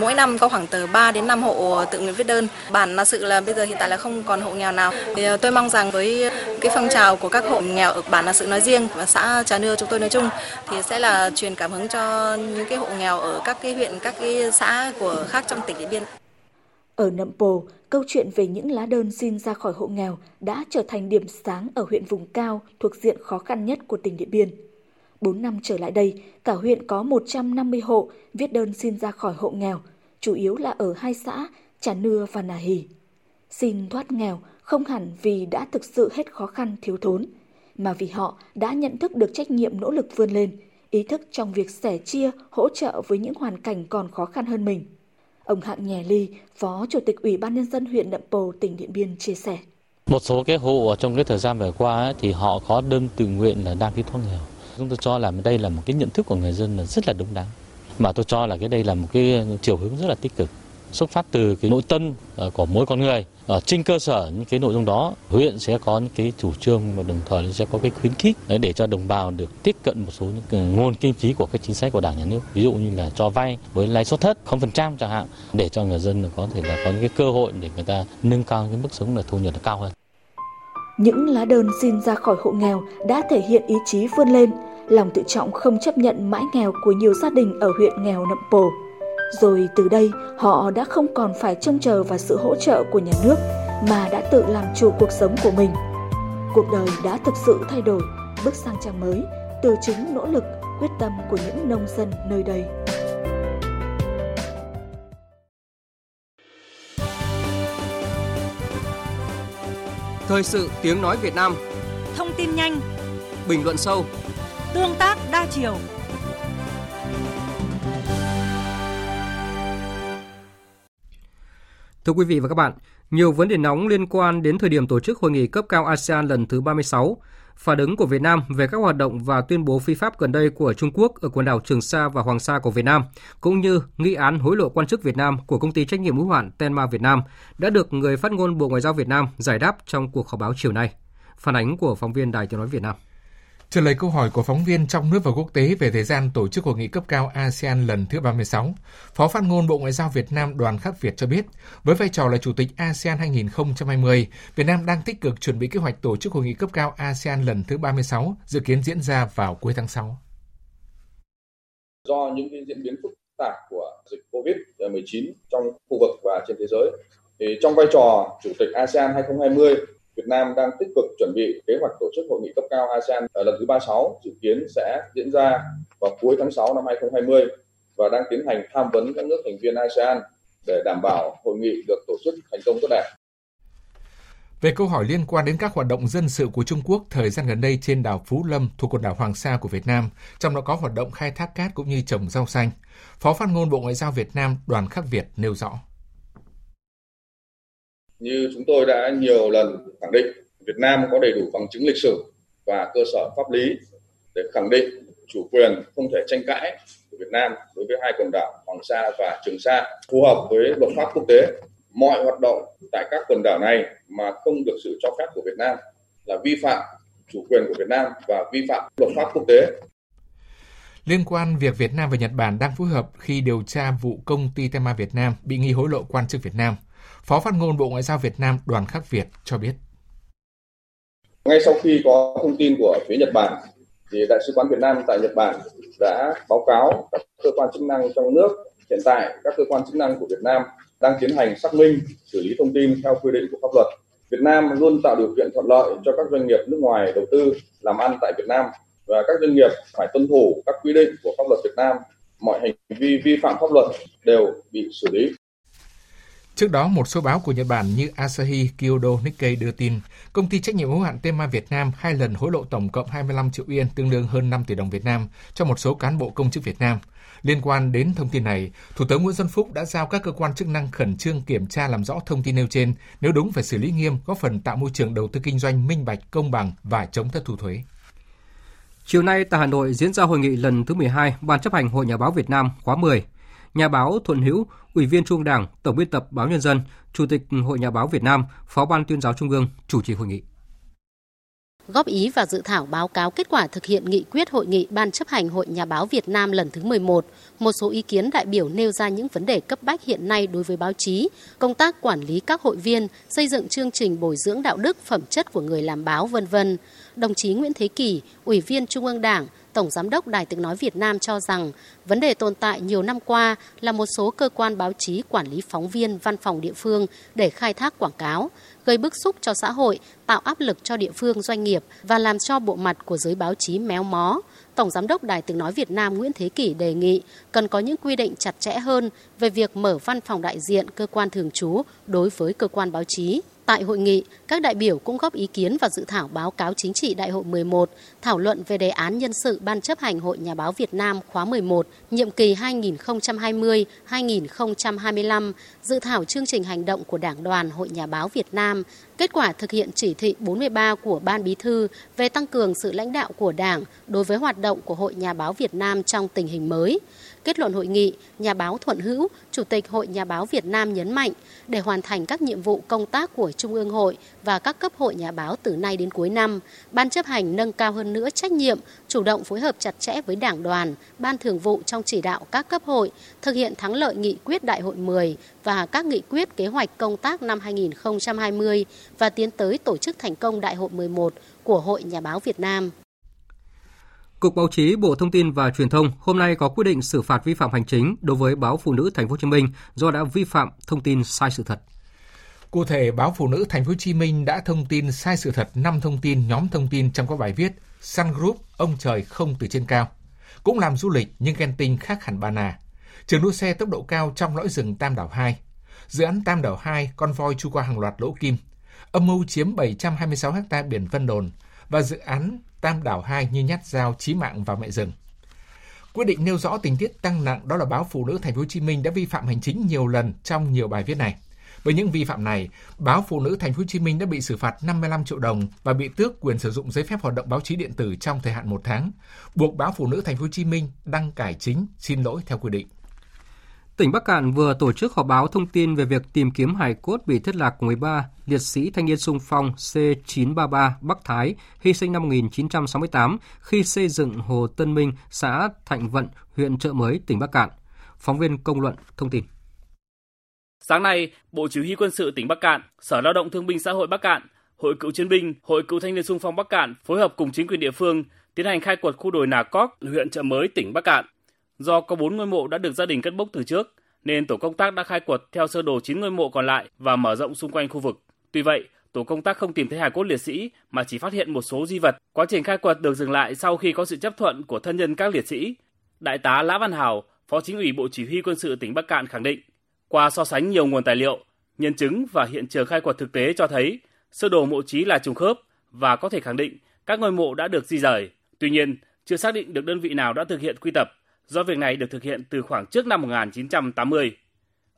mỗi năm có khoảng từ 3 đến 5 hộ tự nguyện viết đơn. Bản Nà Sự là bây giờ hiện tại là không còn hộ nghèo nào. Thì tôi mong rằng với cái phong trào của các hộ nghèo ở bản Nà Sự nói riêng và xã Chà Nưa chúng tôi nói chung thì sẽ là truyền cảm hứng cho những cái hộ nghèo ở các cái huyện, các cái xã của khác trong tỉnh Điện Biên. Ở Nậm Pồ, câu chuyện về những lá đơn xin ra khỏi hộ nghèo đã trở thành điểm sáng ở huyện vùng cao thuộc diện khó khăn nhất của tỉnh Điện Biên. 4 năm trở lại đây, cả huyện có 150 hộ viết đơn xin ra khỏi hộ nghèo, chủ yếu là ở hai xã Chà Nưa và Nà Hì. Xin thoát nghèo không hẳn vì đã thực sự hết khó khăn thiếu thốn, mà vì họ đã nhận thức được trách nhiệm nỗ lực vươn lên, ý thức trong việc sẻ chia, hỗ trợ với những hoàn cảnh còn khó khăn hơn mình. Ông Hạng Nhè Ly, Phó Chủ tịch Ủy ban Nhân dân huyện Nậm Pồ, tỉnh Điện Biên chia sẻ. Một số cái hộ trong cái thời gian vừa qua ấy, thì họ có đơn tự nguyện là đăng ký thoát nghèo. Chúng tôi cho là đây là một cái nhận thức của người dân là rất là đúng đắn. Mà tôi cho là cái đây là một cái chiều hướng rất là tích cực, xuất phát từ cái nội tâm của mỗi con người. Ở trên cơ sở những cái nội dung đó, huyện sẽ có những cái chủ trương và đồng thời sẽ có cái khuyến khích để cho đồng bào được tiếp cận một số những nguồn kinh phí của các chính sách của Đảng Nhà nước, ví dụ như là cho vay với lãi suất thấp 0% chẳng hạn, để cho người dân có thể là có những cái cơ hội để người ta nâng cao cái mức sống, là thu nhập cao hơn. Những lá đơn xin ra khỏi hộ nghèo đã thể hiện ý chí vươn lên, lòng tự trọng không chấp nhận mãi nghèo của nhiều gia đình ở huyện nghèo Nậm Pồ. Rồi từ đây, họ đã không còn phải trông chờ vào sự hỗ trợ của nhà nước, mà đã tự làm chủ cuộc sống của mình. Cuộc đời đã thực sự thay đổi, bước sang trang mới, từ chính nỗ lực, quyết tâm của những nông dân nơi đây. Thời sự tiếng nói Việt Nam. Thông tin nhanh, bình luận sâu, tương tác đa chiều. Thưa quý vị và các bạn, nhiều vấn đề nóng liên quan đến thời điểm tổ chức hội nghị cấp cao ASEAN lần thứ 36, phản ứng của Việt Nam về các hoạt động và tuyên bố phi pháp gần đây của Trung Quốc ở quần đảo Trường Sa và Hoàng Sa của Việt Nam, cũng như nghi án hối lộ quan chức Việt Nam của công ty trách nhiệm hữu hạn Tenma Việt Nam đã được người phát ngôn Bộ Ngoại giao Việt Nam giải đáp trong cuộc họp báo chiều nay. Phản ánh của phóng viên Đài Tiếng nói Việt Nam. Trả lời câu hỏi của phóng viên trong nước và quốc tế về thời gian tổ chức hội nghị cấp cao ASEAN lần thứ 36, Phó Phát ngôn Bộ Ngoại giao Việt Nam Đoàn Khắc Việt cho biết, với vai trò là Chủ tịch ASEAN 2020, Việt Nam đang tích cực chuẩn bị kế hoạch tổ chức hội nghị cấp cao ASEAN lần thứ 36, dự kiến diễn ra vào cuối tháng 6. Do những diễn biến phức tạp của dịch COVID-19 trong khu vực và trên thế giới, thì trong vai trò Chủ tịch ASEAN 2020, Việt Nam đang tích cực chuẩn bị kế hoạch tổ chức hội nghị cấp cao ASEAN lần thứ 36, dự kiến sẽ diễn ra vào cuối tháng 6 năm 2020 và đang tiến hành tham vấn các nước thành viên ASEAN để đảm bảo hội nghị được tổ chức thành công tốt đẹp. Về câu hỏi liên quan đến các hoạt động dân sự của Trung Quốc thời gian gần đây trên đảo Phú Lâm thuộc quần đảo Hoàng Sa của Việt Nam, trong đó có hoạt động khai thác cát cũng như trồng rau xanh, Phó Phát ngôn Bộ Ngoại giao Việt Nam Đoàn Khắc Việt nêu rõ. Như chúng tôi đã nhiều lần khẳng định, Việt Nam có đầy đủ bằng chứng lịch sử và cơ sở pháp lý để khẳng định chủ quyền không thể tranh cãi của Việt Nam đối với hai quần đảo Hoàng Sa và Trường Sa, phù hợp với luật pháp quốc tế. Mọi hoạt động tại các quần đảo này mà không được sự cho phép của Việt Nam là vi phạm chủ quyền của Việt Nam và vi phạm luật pháp quốc tế. Liên quan việc Việt Nam và Nhật Bản đang phối hợp khi điều tra vụ công ty Tenma Việt Nam bị nghi hối lộ quan chức Việt Nam, Phó Phát ngôn Bộ Ngoại giao Việt Nam Đoàn Khắc Việt cho biết. Ngay sau khi có thông tin của phía Nhật Bản, thì Đại sứ quán Việt Nam tại Nhật Bản đã báo cáo các cơ quan chức năng trong nước. Hiện tại, các cơ quan chức năng của Việt Nam đang tiến hành xác minh, xử lý thông tin theo quy định của pháp luật. Việt Nam luôn tạo điều kiện thuận lợi cho các doanh nghiệp nước ngoài đầu tư làm ăn tại Việt Nam và các doanh nghiệp phải tuân thủ các quy định của pháp luật Việt Nam. Mọi hành vi vi phạm pháp luật đều bị xử lý. Trước đó, một số báo của Nhật Bản như Asahi, Kyodo, Nikkei đưa tin, công ty trách nhiệm hữu hạn Tenma Việt Nam 2 lần hối lộ tổng cộng 25 triệu yên, tương đương hơn 5 tỷ đồng Việt Nam, cho một số cán bộ công chức Việt Nam. Liên quan đến thông tin này, Thủ tướng Nguyễn Xuân Phúc đã giao các cơ quan chức năng khẩn trương kiểm tra làm rõ thông tin nêu trên, nếu đúng phải xử lý nghiêm, góp phần tạo môi trường đầu tư kinh doanh minh bạch, công bằng và chống thất thu thuế. Chiều nay tại Hà Nội diễn ra hội nghị lần thứ 12 Ban chấp hành Hội Nhà báo Việt Nam khóa 10. Nhà báo Thuận Hữu, Ủy viên Trung ương Đảng, Tổng biên tập Báo Nhân dân, Chủ tịch Hội Nhà báo Việt Nam, Phó Ban Tuyên giáo Trung ương chủ trì hội nghị. Góp ý và dự thảo báo cáo kết quả thực hiện nghị quyết hội nghị Ban chấp hành Hội Nhà báo Việt Nam lần thứ 11, một số ý kiến đại biểu nêu ra những vấn đề cấp bách hiện nay đối với báo chí, công tác quản lý các hội viên, xây dựng chương trình bồi dưỡng đạo đức phẩm chất của người làm báo, v.v. Đồng chí Nguyễn Thế Kỳ, Ủy viên Trung ương Đảng, Tổng Giám đốc Đài Tiếng Nói Việt Nam cho rằng vấn đề tồn tại nhiều năm qua là một số cơ quan báo chí quản lý phóng viên văn phòng địa phương để khai thác quảng cáo, gây bức xúc cho xã hội, tạo áp lực cho địa phương doanh nghiệp và làm cho bộ mặt của giới báo chí méo mó. Tổng Giám đốc Đài Tiếng Nói Việt Nam Nguyễn Thế Kỷ đề nghị cần có những quy định chặt chẽ hơn về việc mở văn phòng đại diện cơ quan thường trú đối với cơ quan báo chí. Tại hội nghị, các đại biểu cũng góp ý kiến vào dự thảo báo cáo chính trị Đại hội 11, thảo luận về đề án nhân sự Ban chấp hành Hội Nhà báo Việt Nam khóa 11, nhiệm kỳ 2020-2025, dự thảo chương trình hành động của Đảng đoàn Hội Nhà báo Việt Nam, kết quả thực hiện chỉ thị 43 của Ban Bí thư về tăng cường sự lãnh đạo của Đảng đối với hoạt động của Hội Nhà báo Việt Nam trong tình hình mới. Kết luận hội nghị, nhà báo Thuận Hữu, Chủ tịch Hội Nhà báo Việt Nam nhấn mạnh, để hoàn thành các nhiệm vụ công tác của Trung ương Hội và các cấp hội nhà báo từ nay đến cuối năm, Ban chấp hành nâng cao hơn nữa trách nhiệm, chủ động phối hợp chặt chẽ với Đảng đoàn, Ban thường vụ trong chỉ đạo các cấp hội, thực hiện thắng lợi nghị quyết Đại hội 10 và các nghị quyết kế hoạch công tác năm 2020 và tiến tới tổ chức thành công Đại hội 11 của Hội Nhà báo Việt Nam. Cục Báo chí Bộ Thông tin và Truyền thông hôm nay có quyết định xử phạt vi phạm hành chính đối với báo Phụ nữ TP.HCM do đã vi phạm thông tin sai sự thật. Cụ thể, báo Phụ nữ TP.HCM đã thông tin sai sự thật 5 thông tin, nhóm thông tin trong các bài viết Sun Group, ông trời không từ trên cao. Cũng làm du lịch nhưng ghen tinh khác hẳn bà nà. Trường đua xe tốc độ cao trong lõi rừng Tam Đảo 2. Dự án Tam Đảo 2, con voi chui qua hàng loạt lỗ kim. Âm mưu chiếm 726 ha biển Vân Đồn và dự án Tam Đảo 2 như nhát dao chí mạng vào mẹ rừng. Quyết định nêu rõ tình tiết tăng nặng đó là báo Phụ nữ TP.HCM đã vi phạm hành chính nhiều lần trong nhiều bài viết này. Với những vi phạm này, báo Phụ nữ TP.HCM đã bị xử phạt 55 triệu đồng và bị tước quyền sử dụng giấy phép hoạt động báo chí điện tử trong thời hạn 1 tháng, buộc báo Phụ nữ TP.HCM đăng cải chính xin lỗi theo quy định. Tỉnh Bắc Kạn vừa tổ chức họp báo thông tin về việc tìm kiếm hài cốt bị thất lạc của 13 liệt sĩ thanh niên xung phong C933 Bắc Thái, hy sinh năm 1968 khi xây dựng Hồ Tân Minh, xã Thạnh Vận, huyện Chợ Mới, tỉnh Bắc Kạn. Phóng viên Công Luận thông tin. Sáng nay, Bộ Chỉ huy Quân sự tỉnh Bắc Kạn, Sở Lao động Thương binh Xã hội Bắc Kạn, Hội Cựu Chiến binh, Hội Cựu Thanh niên xung phong Bắc Kạn phối hợp cùng chính quyền địa phương tiến hành khai quật khu đồi Nà Cóc, huyện Chợ Mới, tỉnh Bắc Kạn. Do có 4 ngôi mộ đã được gia đình cất bốc từ trước, nên tổ công tác đã khai quật theo sơ đồ 9 ngôi mộ còn lại và mở rộng xung quanh khu vực. Tuy vậy, tổ công tác không tìm thấy hài cốt liệt sĩ mà chỉ phát hiện một số di vật. Quá trình khai quật được dừng lại sau khi có sự chấp thuận của thân nhân các liệt sĩ. Đại tá Lã Văn Hào, Phó Chính ủy Bộ Chỉ huy Quân sự tỉnh Bắc Kạn khẳng định, qua so sánh nhiều nguồn tài liệu, nhân chứng và hiện trường khai quật thực tế cho thấy sơ đồ mộ chí là trùng khớp và có thể khẳng định các ngôi mộ đã được di rời. Tuy nhiên, chưa xác định được đơn vị nào đã thực hiện quy tập, do việc này được thực hiện từ khoảng trước năm 1980.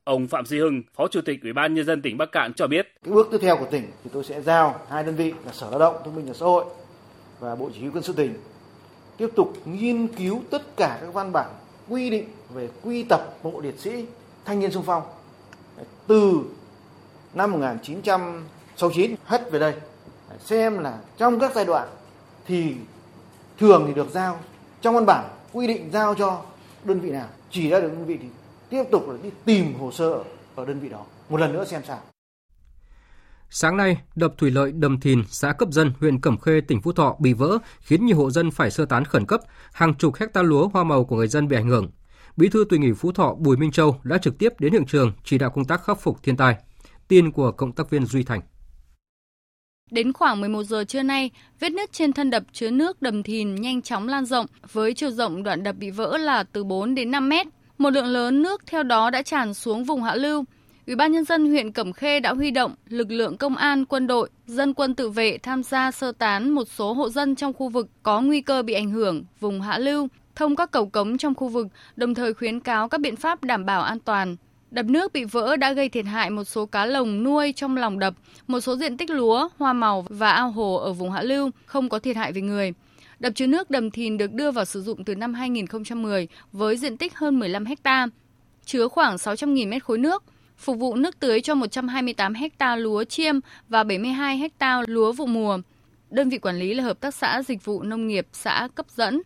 Ông Phạm Duy Hưng, Phó Chủ tịch Ủy ban Nhân dân tỉnh Bắc Kạn cho biết: Cái bước tiếp theo của tỉnh thì tôi sẽ giao 2 đơn vị là Sở Lao động Thương binh và Xã hội và Bộ Chỉ huy Quân sự tỉnh tiếp tục nghiên cứu tất cả các văn bản quy định về quy tập mộ liệt sĩ thanh niên xung phong từ năm 1969 hết về đây, xem là trong các giai đoạn thì thường thì được giao trong văn bản quy định giao cho đơn vị nào, chỉ ra được đơn vị thì tiếp tục là đi tìm hồ sơ ở đơn vị đó một lần nữa xem sao. Sáng nay, đập thủy lợi Đầm Thìn, xã Cấp Dân, huyện Cẩm Khê, tỉnh Phú Thọ bị vỡ, khiến nhiều hộ dân phải sơ tán khẩn cấp, hàng chục hecta lúa hoa màu của người dân bị ảnh hưởng. Bí thư Tỉnh ủy Phú Thọ Bùi Minh Châu đã trực tiếp đến hiện trường chỉ đạo công tác khắc phục thiên tai. Tin của cộng tác viên Duy Thành. Đến khoảng 11 giờ trưa nay, vết nứt trên thân đập chứa nước Đầm Thìn nhanh chóng lan rộng, với chiều rộng đoạn đập bị vỡ là từ 4 đến 5 mét. Một lượng lớn nước theo đó đã tràn xuống vùng hạ lưu. Ủy ban nhân dân huyện Cẩm Khê đã huy động lực lượng công an, quân đội, dân quân tự vệ tham gia sơ tán một số hộ dân trong khu vực có nguy cơ bị ảnh hưởng vùng hạ lưu thông các cầu cống trong khu vực, đồng thời khuyến cáo các biện pháp đảm bảo an toàn. Đập nước bị vỡ đã gây thiệt hại một số cá lồng nuôi trong lòng đập, một số diện tích lúa, hoa màu và ao hồ ở vùng hạ lưu, không có thiệt hại về người. Đập chứa nước Đầm Thìn được đưa vào sử dụng từ năm 2010 với diện tích hơn 15 ha, chứa khoảng 600.000 mét khối nước, phục vụ nước tưới cho 128 ha lúa chiêm và 72 ha lúa vụ mùa. Đơn vị quản lý là Hợp tác xã Dịch vụ Nông nghiệp xã Cấp Dẫn.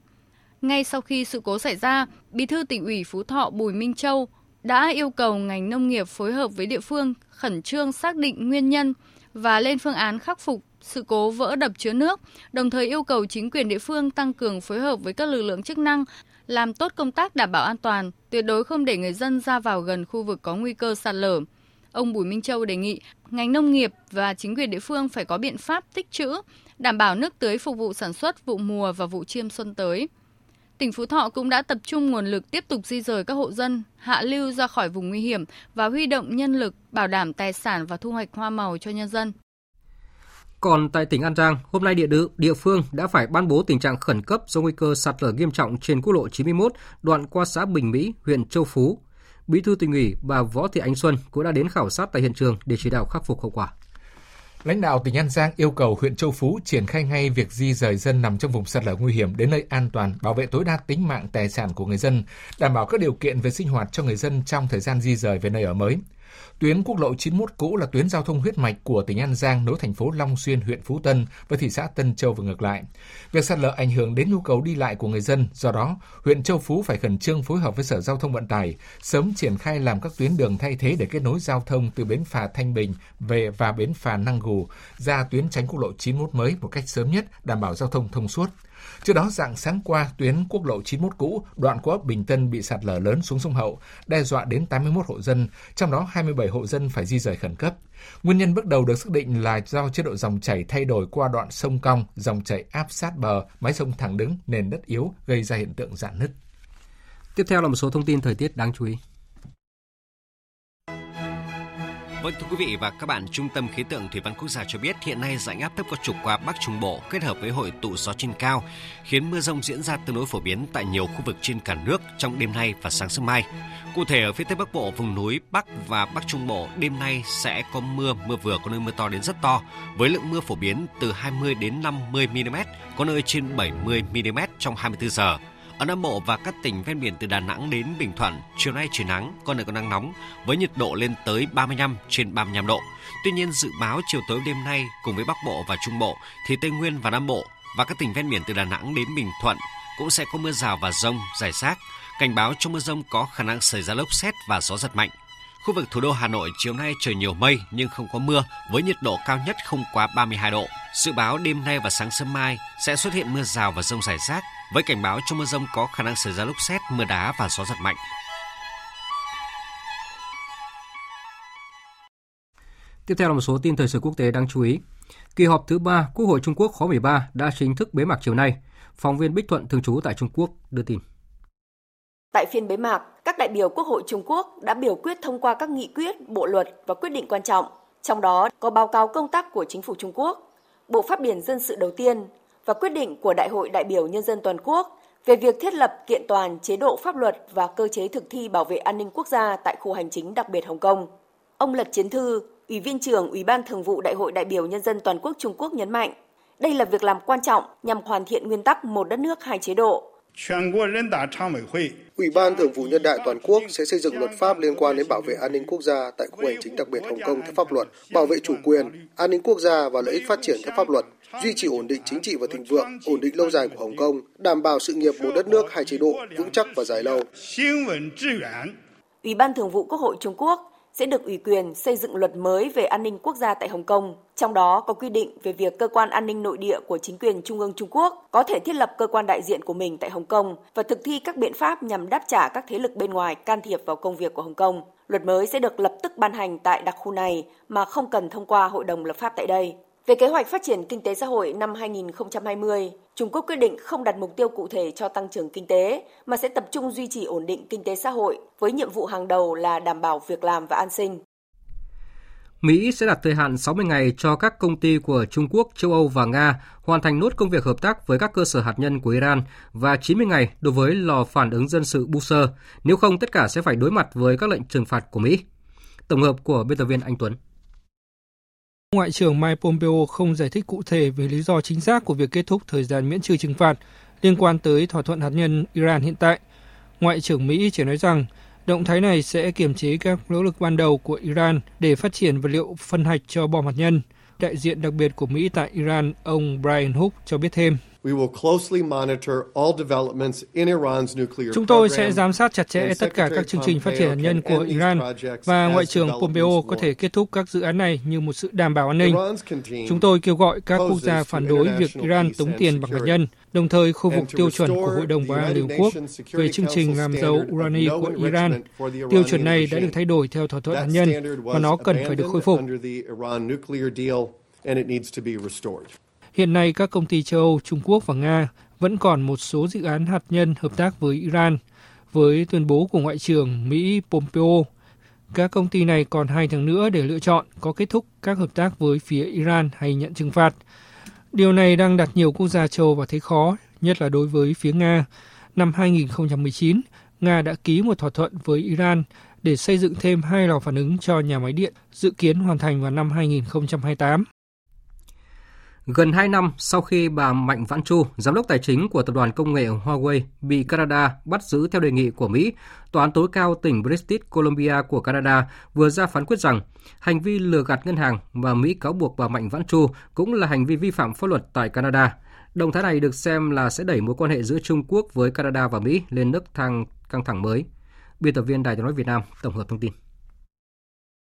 Ngay sau khi sự cố xảy ra, Bí thư Tỉnh ủy Phú Thọ Bùi Minh Châu đã yêu cầu ngành nông nghiệp phối hợp với địa phương khẩn trương xác định nguyên nhân và lên phương án khắc phục sự cố vỡ đập chứa nước, đồng thời yêu cầu chính quyền địa phương tăng cường phối hợp với các lực lượng chức năng, làm tốt công tác đảm bảo an toàn, tuyệt đối không để người dân ra vào gần khu vực có nguy cơ sạt lở. Ông Bùi Minh Châu đề nghị ngành nông nghiệp và chính quyền địa phương phải có biện pháp tích trữ, đảm bảo nước tưới phục vụ sản xuất vụ mùa và vụ chiêm xuân tới. Tỉnh Phú Thọ cũng đã tập trung nguồn lực tiếp tục di dời các hộ dân hạ lưu ra khỏi vùng nguy hiểm và huy động nhân lực bảo đảm tài sản và thu hoạch hoa màu cho nhân dân. Còn tại tỉnh An Giang, hôm nay địa phương đã phải ban bố tình trạng khẩn cấp do nguy cơ sạt lở nghiêm trọng trên quốc lộ 91 đoạn qua xã Bình Mỹ, huyện Châu Phú. Bí thư Tỉnh ủy bà Võ Thị Ánh Xuân cũng đã đến khảo sát tại hiện trường để chỉ đạo khắc phục hậu quả. Lãnh đạo tỉnh An Giang yêu cầu huyện Châu Phú triển khai ngay việc di dời dân nằm trong vùng sạt lở nguy hiểm đến nơi an toàn, bảo vệ tối đa tính mạng, tài sản của người dân, đảm bảo các điều kiện về sinh hoạt cho người dân trong thời gian di dời về nơi ở mới. Tuyến quốc lộ 91 cũ là tuyến giao thông huyết mạch của tỉnh An Giang nối thành phố Long Xuyên, huyện Phú Tân với thị xã Tân Châu và ngược lại. Việc sạt lở ảnh hưởng đến nhu cầu đi lại của người dân, do đó, huyện Châu Phú phải khẩn trương phối hợp với Sở Giao thông Vận tải, sớm triển khai làm các tuyến đường thay thế để kết nối giao thông từ bến phà Thanh Bình về và bến phà Năng Gù ra tuyến tránh quốc lộ 91 mới một cách sớm nhất, đảm bảo giao thông thông suốt. Trước đó, rạng sáng qua, tuyến quốc lộ 91 cũ, đoạn qua ấp Bình Tân bị sạt lở lớn xuống sông Hậu, đe dọa đến 81 hộ dân, trong đó 27 hộ dân phải di dời khẩn cấp. Nguyên nhân bước đầu được xác định là do chế độ dòng chảy thay đổi qua đoạn sông cong, dòng chảy áp sát bờ, mái sông thẳng đứng, nền đất yếu, gây ra hiện tượng rạn nứt. Tiếp theo là một số thông tin thời tiết đáng chú ý. Vâng, thưa quý vị và các bạn, Trung tâm Khí tượng Thủy văn Quốc gia cho biết hiện nay rãnh áp thấp có trục qua Bắc Trung Bộ kết hợp với hội tụ gió trên cao khiến mưa rông diễn ra tương đối phổ biến tại nhiều khu vực trên cả nước trong đêm nay và sáng sớm mai. Cụ thể ở phía Tây Bắc Bộ, vùng núi Bắc và Bắc Trung Bộ đêm nay sẽ có mưa vừa, có nơi mưa to đến rất to với lượng mưa phổ biến từ 20 đến 50 mm, có nơi trên 70 mm trong 24 giờ. Ở Nam Bộ và các tỉnh ven biển từ Đà Nẵng đến Bình Thuận, chiều nay trời nắng, có nơi có nắng nóng, với nhiệt độ lên tới 35 độ. Tuy nhiên, dự báo chiều tối đêm nay, cùng với Bắc Bộ và Trung Bộ, thì Tây Nguyên và Nam Bộ và các tỉnh ven biển từ Đà Nẵng đến Bình Thuận cũng sẽ có mưa rào và dông rải rác. Cảnh báo trong mưa dông có khả năng xảy ra lốc sét và gió giật mạnh. Khu vực thủ đô Hà Nội chiều nay trời nhiều mây nhưng không có mưa, với nhiệt độ cao nhất không quá 32 độ. Dự báo đêm nay và sáng sớm mai sẽ xuất hiện mưa rào và dông rải rác, với cảnh báo trong mưa dông có khả năng xảy ra lốc sét, mưa đá và gió giật mạnh. Tiếp theo là một số tin thời sự quốc tế đáng chú ý. Kỳ họp thứ 3 Quốc hội Trung Quốc khóa 13 đã chính thức bế mạc chiều nay. Phóng viên Bích Thuận thường trú tại Trung Quốc đưa tin. Tại phiên bế mạc, các đại biểu Quốc hội Trung Quốc đã biểu quyết thông qua các nghị quyết, bộ luật và quyết định quan trọng, trong đó có báo cáo công tác của Chính phủ Trung Quốc, Bộ Pháp điển dân sự đầu tiên và quyết định của Đại hội đại biểu nhân dân toàn quốc về việc thiết lập kiện toàn chế độ pháp luật và cơ chế thực thi bảo vệ an ninh quốc gia tại khu hành chính đặc biệt Hồng Kông. Ông Lật Chiến Thư, Ủy viên trưởng Ủy ban Thường vụ Đại hội đại biểu nhân dân toàn quốc Trung Quốc nhấn mạnh, đây là việc làm quan trọng nhằm hoàn thiện nguyên tắc một đất nước hai chế độ. Ủy ban Thường vụ Nhân đại Toàn quốc sẽ xây dựng luật pháp liên quan đến bảo vệ an ninh quốc gia tại khu hành chính đặc biệt Hồng Kông theo pháp luật, bảo vệ chủ quyền, an ninh quốc gia và lợi ích phát triển theo pháp luật, duy trì ổn định chính trị và thịnh vượng, ổn định lâu dài của Hồng Kông, đảm bảo sự nghiệp một đất nước hai chế độ vững chắc và dài lâu. Ủy ban Thường vụ Quốc hội Trung Quốc sẽ được ủy quyền xây dựng luật mới về an ninh quốc gia tại Hồng Kông, trong đó có quy định về việc cơ quan an ninh nội địa của chính quyền Trung ương Trung Quốc có thể thiết lập cơ quan đại diện của mình tại Hồng Kông và thực thi các biện pháp nhằm đáp trả các thế lực bên ngoài can thiệp vào công việc của Hồng Kông. Luật mới sẽ được lập tức ban hành tại đặc khu này mà không cần thông qua Hội đồng lập pháp tại đây. Về kế hoạch phát triển kinh tế xã hội năm 2020, Trung Quốc quyết định không đặt mục tiêu cụ thể cho tăng trưởng kinh tế, mà sẽ tập trung duy trì ổn định kinh tế xã hội với nhiệm vụ hàng đầu là đảm bảo việc làm và an sinh. Mỹ sẽ đặt thời hạn 60 ngày cho các công ty của Trung Quốc, châu Âu và Nga hoàn thành nốt công việc hợp tác với các cơ sở hạt nhân của Iran và 90 ngày đối với lò phản ứng dân sự Bushehr, nếu không tất cả sẽ phải đối mặt với các lệnh trừng phạt của Mỹ. Tổng hợp của biên tập viên Anh Tuấn. Ngoại trưởng Mike Pompeo không giải thích cụ thể về lý do chính xác của việc kết thúc thời gian miễn trừ trừng phạt liên quan tới thỏa thuận hạt nhân Iran hiện tại. Ngoại trưởng Mỹ chỉ nói rằng động thái này sẽ kiềm chế các nỗ lực ban đầu của Iran để phát triển vật liệu phân hạch cho bom hạt nhân. Đại diện đặc biệt của Mỹ tại Iran, ông Brian Hook cho biết thêm. Chúng tôi sẽ giám sát chặt chẽ tất cả các chương trình phát triển hạt nhân của Iran và Ngoại trưởng Pompeo có thể kết thúc các dự án này như một sự đảm bảo an ninh. Chúng tôi kêu gọi các quốc gia phản đối việc Iran tống tiền bằng hạt nhân, đồng thời khôi phục tiêu chuẩn của Hội đồng Bảo an Liên Hợp Quốc về chương trình làm giàu urani của Iran. Tiêu chuẩn này đã được thay đổi theo thỏa thuận hạt nhân và nó cần phải được khôi phục. Hiện nay, các công ty châu Âu, Trung Quốc và Nga vẫn còn một số dự án hạt nhân hợp tác với Iran. Với tuyên bố của Ngoại trưởng Mỹ Pompeo, các công ty này còn 2 tháng nữa để lựa chọn có kết thúc các hợp tác với phía Iran hay nhận trừng phạt. Điều này đang đặt nhiều quốc gia châu Âu vào thế khó, nhất là đối với phía Nga. Năm 2019, Nga đã ký một thỏa thuận với Iran để xây dựng thêm 2 lò phản ứng cho nhà máy điện, dự kiến hoàn thành vào năm 2028. Gần 2 năm sau khi bà Mạnh Vãn Chu, giám đốc tài chính của tập đoàn công nghệ Huawei, bị Canada bắt giữ theo đề nghị của Mỹ, Tòa án tối cao tỉnh British Columbia của Canada vừa ra phán quyết rằng hành vi lừa gạt ngân hàng mà Mỹ cáo buộc bà Mạnh Vãn Chu cũng là hành vi vi phạm pháp luật tại Canada. Động thái này được xem là sẽ đẩy mối quan hệ giữa Trung Quốc với Canada và Mỹ lên nước căng thẳng mới. Biên tập viên Đài Tiếng nói Việt Nam tổng hợp thông tin.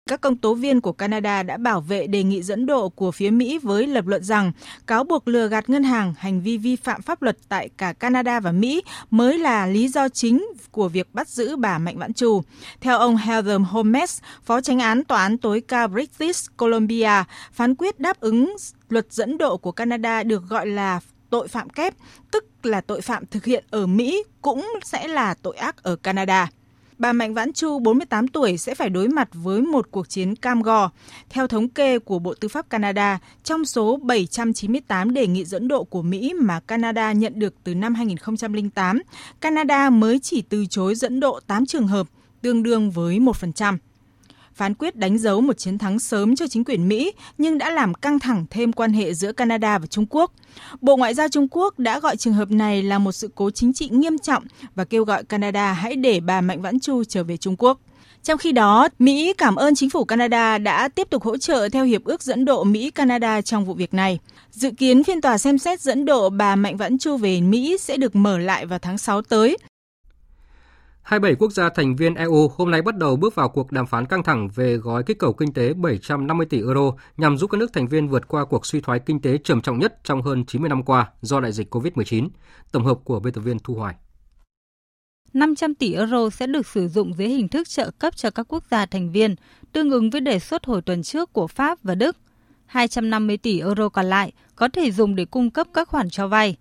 Các công tố viên của Canada đã bảo vệ đề nghị dẫn độ của phía Mỹ với lập luận rằng cáo buộc lừa gạt ngân hàng, hành vi vi phạm pháp luật tại cả Canada và Mỹ mới là lý do chính của việc bắt giữ bà Mạnh Vãn Chu. Theo ông Heather Holmes, phó chánh án Tòa án tối cao British Columbia, phán quyết đáp ứng luật dẫn độ của Canada được gọi là tội phạm kép, tức là tội phạm thực hiện ở Mỹ cũng sẽ là tội ác ở Canada. Bà Mạnh Vãn Chu, 48 tuổi, sẽ phải đối mặt với một cuộc chiến cam go. Theo thống kê của Bộ Tư pháp Canada, trong số 798 đề nghị dẫn độ của Mỹ mà Canada nhận được từ năm 2008, Canada mới chỉ từ chối dẫn độ 8 trường hợp, tương đương với 1%. Phán quyết đánh dấu một chiến thắng sớm cho chính quyền Mỹ nhưng đã làm căng thẳng thêm quan hệ giữa Canada và Trung Quốc. Bộ Ngoại giao Trung Quốc đã gọi trường hợp này là một sự cố chính trị nghiêm trọng và kêu gọi Canada hãy để bà Mạnh Vãn Chu trở về Trung Quốc. Trong khi đó, Mỹ cảm ơn chính phủ Canada đã tiếp tục hỗ trợ theo Hiệp ước dẫn độ Mỹ-Canada trong vụ việc này. Dự kiến phiên tòa xem xét dẫn độ bà Mạnh Vãn Chu về Mỹ sẽ được mở lại vào tháng 6 tới. 27 quốc gia thành viên EU hôm nay bắt đầu bước vào cuộc đàm phán căng thẳng về gói kích cầu kinh tế 750 tỷ euro nhằm giúp các nước thành viên vượt qua cuộc suy thoái kinh tế trầm trọng nhất trong hơn 90 năm qua do đại dịch COVID-19. Tổng hợp của biên tập viên Thu Hoài. 500 tỷ euro sẽ được sử dụng dưới hình thức trợ cấp cho các quốc gia thành viên, tương ứng với đề xuất hồi tuần trước của Pháp và Đức. 250 tỷ euro còn lại có thể dùng để cung cấp các khoản cho vay.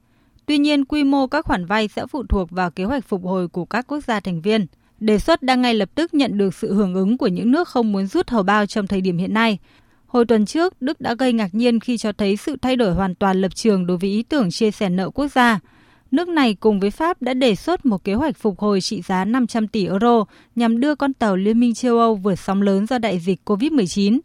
Tuy nhiên, quy mô các khoản vay sẽ phụ thuộc vào kế hoạch phục hồi của các quốc gia thành viên. Đề xuất đang ngay lập tức nhận được sự hưởng ứng của những nước không muốn rút hầu bao trong thời điểm hiện nay. Hồi tuần trước, Đức đã gây ngạc nhiên khi cho thấy sự thay đổi hoàn toàn lập trường đối với ý tưởng chia sẻ nợ quốc gia. Nước này cùng với Pháp đã đề xuất một kế hoạch phục hồi trị giá 500 tỷ euro nhằm đưa con tàu Liên minh châu Âu vượt sóng lớn do đại dịch COVID-19.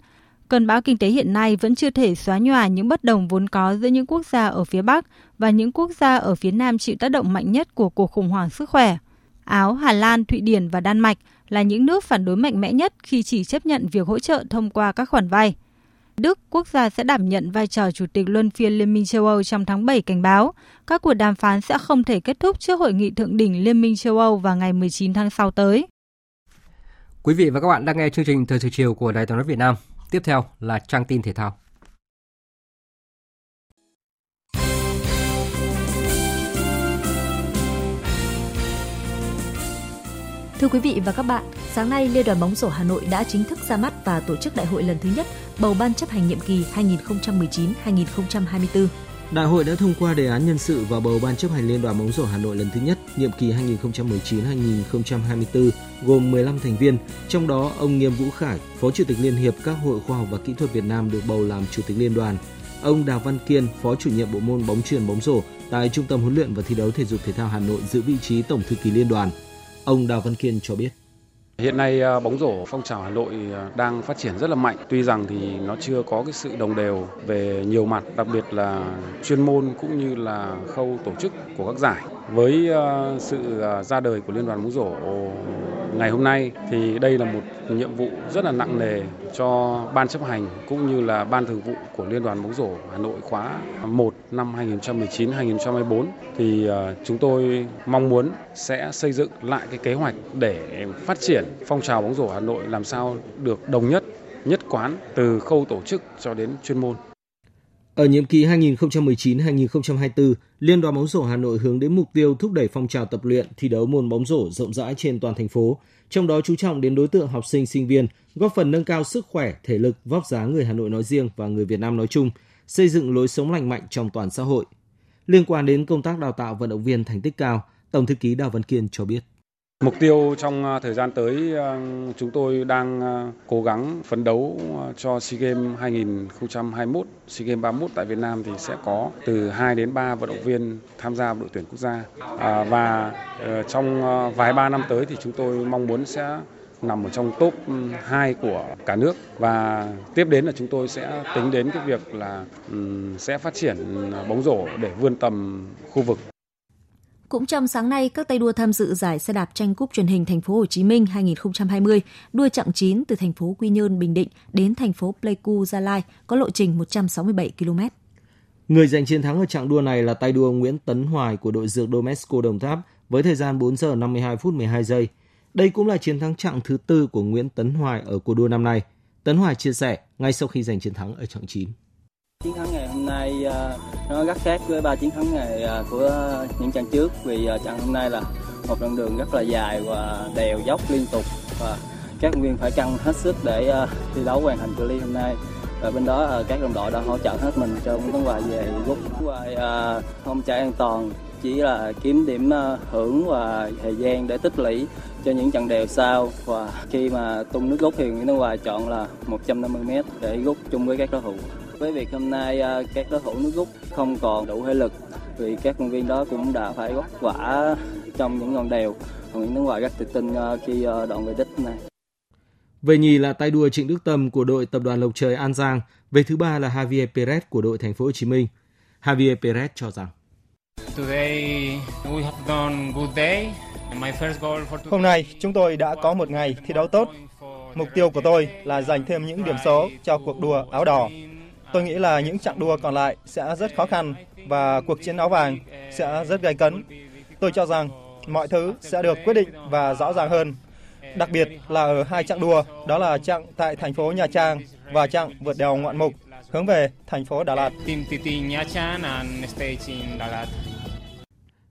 Cơn bão kinh tế hiện nay vẫn chưa thể xóa nhòa những bất đồng vốn có giữa những quốc gia ở phía Bắc và những quốc gia ở phía Nam chịu tác động mạnh nhất của cuộc khủng hoảng sức khỏe. Áo, Hà Lan, Thụy Điển và Đan Mạch là những nước phản đối mạnh mẽ nhất khi chỉ chấp nhận việc hỗ trợ thông qua các khoản vay. Đức, quốc gia sẽ đảm nhận vai trò chủ tịch luân phiên Liên minh châu Âu trong tháng 7, cảnh báo các cuộc đàm phán sẽ không thể kết thúc trước Hội nghị Thượng đỉnh Liên minh châu Âu vào ngày 19 tháng 6 tới. Quý vị và các bạn đang nghe chương trình Thời sự chiều của Đài Tiếng nói Việt Nam. Tiếp theo là trang tin thể thao. Thưa quý vị và các bạn, sáng nay Liên đoàn bóng rổ Hà Nội đã chính thức ra mắt và tổ chức đại hội lần thứ nhất bầu ban chấp hành nhiệm kỳ 2019-2024. Đại hội đã thông qua đề án nhân sự và bầu ban chấp hành Liên đoàn bóng rổ Hà Nội lần thứ nhất nhiệm kỳ 2019-2024 gồm 15 thành viên, trong đó ông Nghiêm Vũ Khải, Phó Chủ tịch Liên hiệp các Hội Khoa học và Kỹ thuật Việt Nam được bầu làm Chủ tịch Liên đoàn. Ông Đào Văn Kiên, Phó chủ nhiệm bộ môn bóng chuyền bóng rổ tại Trung tâm huấn luyện và thi đấu thể dục thể thao Hà Nội giữ vị trí Tổng thư ký Liên đoàn. Ông Đào Văn Kiên cho biết: Hiện nay bóng rổ phong trào Hà Nội đang phát triển rất là mạnh. Tuy rằng thì nó chưa có cái sự đồng đều về nhiều mặt, đặc biệt là chuyên môn cũng như là khâu tổ chức của các giải. Với sự ra đời của Liên đoàn bóng rổ ngày hôm nay thì đây là một nhiệm vụ rất là nặng nề cho ban chấp hành cũng như là ban thường vụ của Liên đoàn bóng rổ Hà Nội khóa 1 năm 2019-2024 thì chúng tôi mong muốn sẽ xây dựng lại cái kế hoạch để phát triển phong trào bóng rổ Hà Nội làm sao được đồng nhất, nhất quán từ khâu tổ chức cho đến chuyên môn. Ở nhiệm kỳ 2019-2024, Liên đoàn bóng rổ Hà Nội hướng đến mục tiêu thúc đẩy phong trào tập luyện, thi đấu môn bóng rổ rộng rãi trên toàn thành phố, trong đó chú trọng đến đối tượng học sinh, sinh viên, góp phần nâng cao sức khỏe, thể lực, vóc dáng người Hà Nội nói riêng và người Việt Nam nói chung, xây dựng lối sống lành mạnh trong toàn xã hội. Liên quan đến công tác đào tạo vận động viên thành tích cao, Tổng thư ký Đào Văn Kiên cho biết: Mục tiêu trong thời gian tới, chúng tôi đang cố gắng phấn đấu cho SEA Games 2021, SEA Games 31 tại Việt Nam thì sẽ có từ 2 đến 3 vận động viên tham gia đội tuyển quốc gia. Và trong vài ba năm tới thì chúng tôi mong muốn sẽ nằm ở trong top 2 của cả nước. Và tiếp đến là chúng tôi sẽ tính đến cái việc là sẽ phát triển bóng rổ để vươn tầm khu vực. Cũng trong sáng nay, các tay đua tham dự giải xe đạp tranh cúp truyền hình Thành phố Hồ Chí Minh 2020, đua chặng 9 từ thành phố Quy Nhơn, Bình Định đến thành phố Pleiku, Gia Lai có lộ trình 167 km. Người giành chiến thắng ở chặng đua này là tay đua Nguyễn Tấn Hoài của đội dược Domesco Đồng Tháp với thời gian 4 giờ 52 phút 12 giây. Đây cũng là chiến thắng chặng thứ 4 của Nguyễn Tấn Hoài ở cuộc đua năm nay. Tấn Hoài chia sẻ ngay sau khi giành chiến thắng ở chặng 9. Chiến thắng ngày hôm nay nó rất khác với 3 chiến thắng ngày của những trận trước, vì trận hôm nay là một đoạn đường rất là dài và đèo dốc liên tục, và các vận động viên phải căng hết sức để thi đấu hoàn thành cự ly hôm nay. Và bên đó các đồng đội đã hỗ trợ hết mình cho Nguyễn Tấn Hoài về gốc hoài không chạy an toàn, chỉ là kiếm điểm hưởng và thời gian để tích lũy cho những trận đèo sau. Và khi mà tung nước gốc thì Nguyễn Tấn Hoài chọn là 150m để gốc chung với các đối thủ. Với việc hôm nay các đối thủ nước rút không còn đủ thể lực vì các vận động viên đó cũng đã phải vất vả trong những con đèo. Nguyễn Tấn Hoài rất tự tin khi đoạn về đích này. Về nhì là tay đua Trịnh Đức Tâm của đội Tập đoàn Lộc Trời An Giang, về thứ ba là Javier Perez của đội Thành phố Hồ Chí Minh. Javier Perez cho rằng: Hôm nay chúng tôi đã có một ngày thi đấu tốt. Mục tiêu của tôi là giành thêm những điểm số cho cuộc đua áo đỏ. Tôi nghĩ là những chặng đua còn lại sẽ rất khó khăn và cuộc chiến áo vàng sẽ rất gay cấn. Tôi cho rằng mọi thứ sẽ được quyết định và rõ ràng hơn, đặc biệt là ở hai chặng đua, đó là chặng tại thành phố Nha Trang và chặng vượt đèo Ngoạn Mục hướng về thành phố Đà Lạt.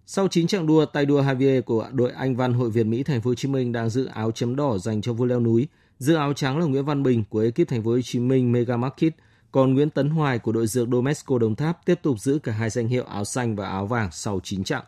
Sau 9 chặng đua, tay đua Javier của đội Anh Văn Hội Việt Mỹ Thành phố Hồ Chí Minh đang giữ áo chấm đỏ dành cho vua leo núi. Giữ áo trắng là Nguyễn Văn Bình của ekip Thành phố Hồ Chí Minh Mega Market. Còn Nguyễn Tấn Hoài của đội dược Domesco Đồng Tháp tiếp tục giữ cả hai danh hiệu áo xanh và áo vàng sau 9 chặng.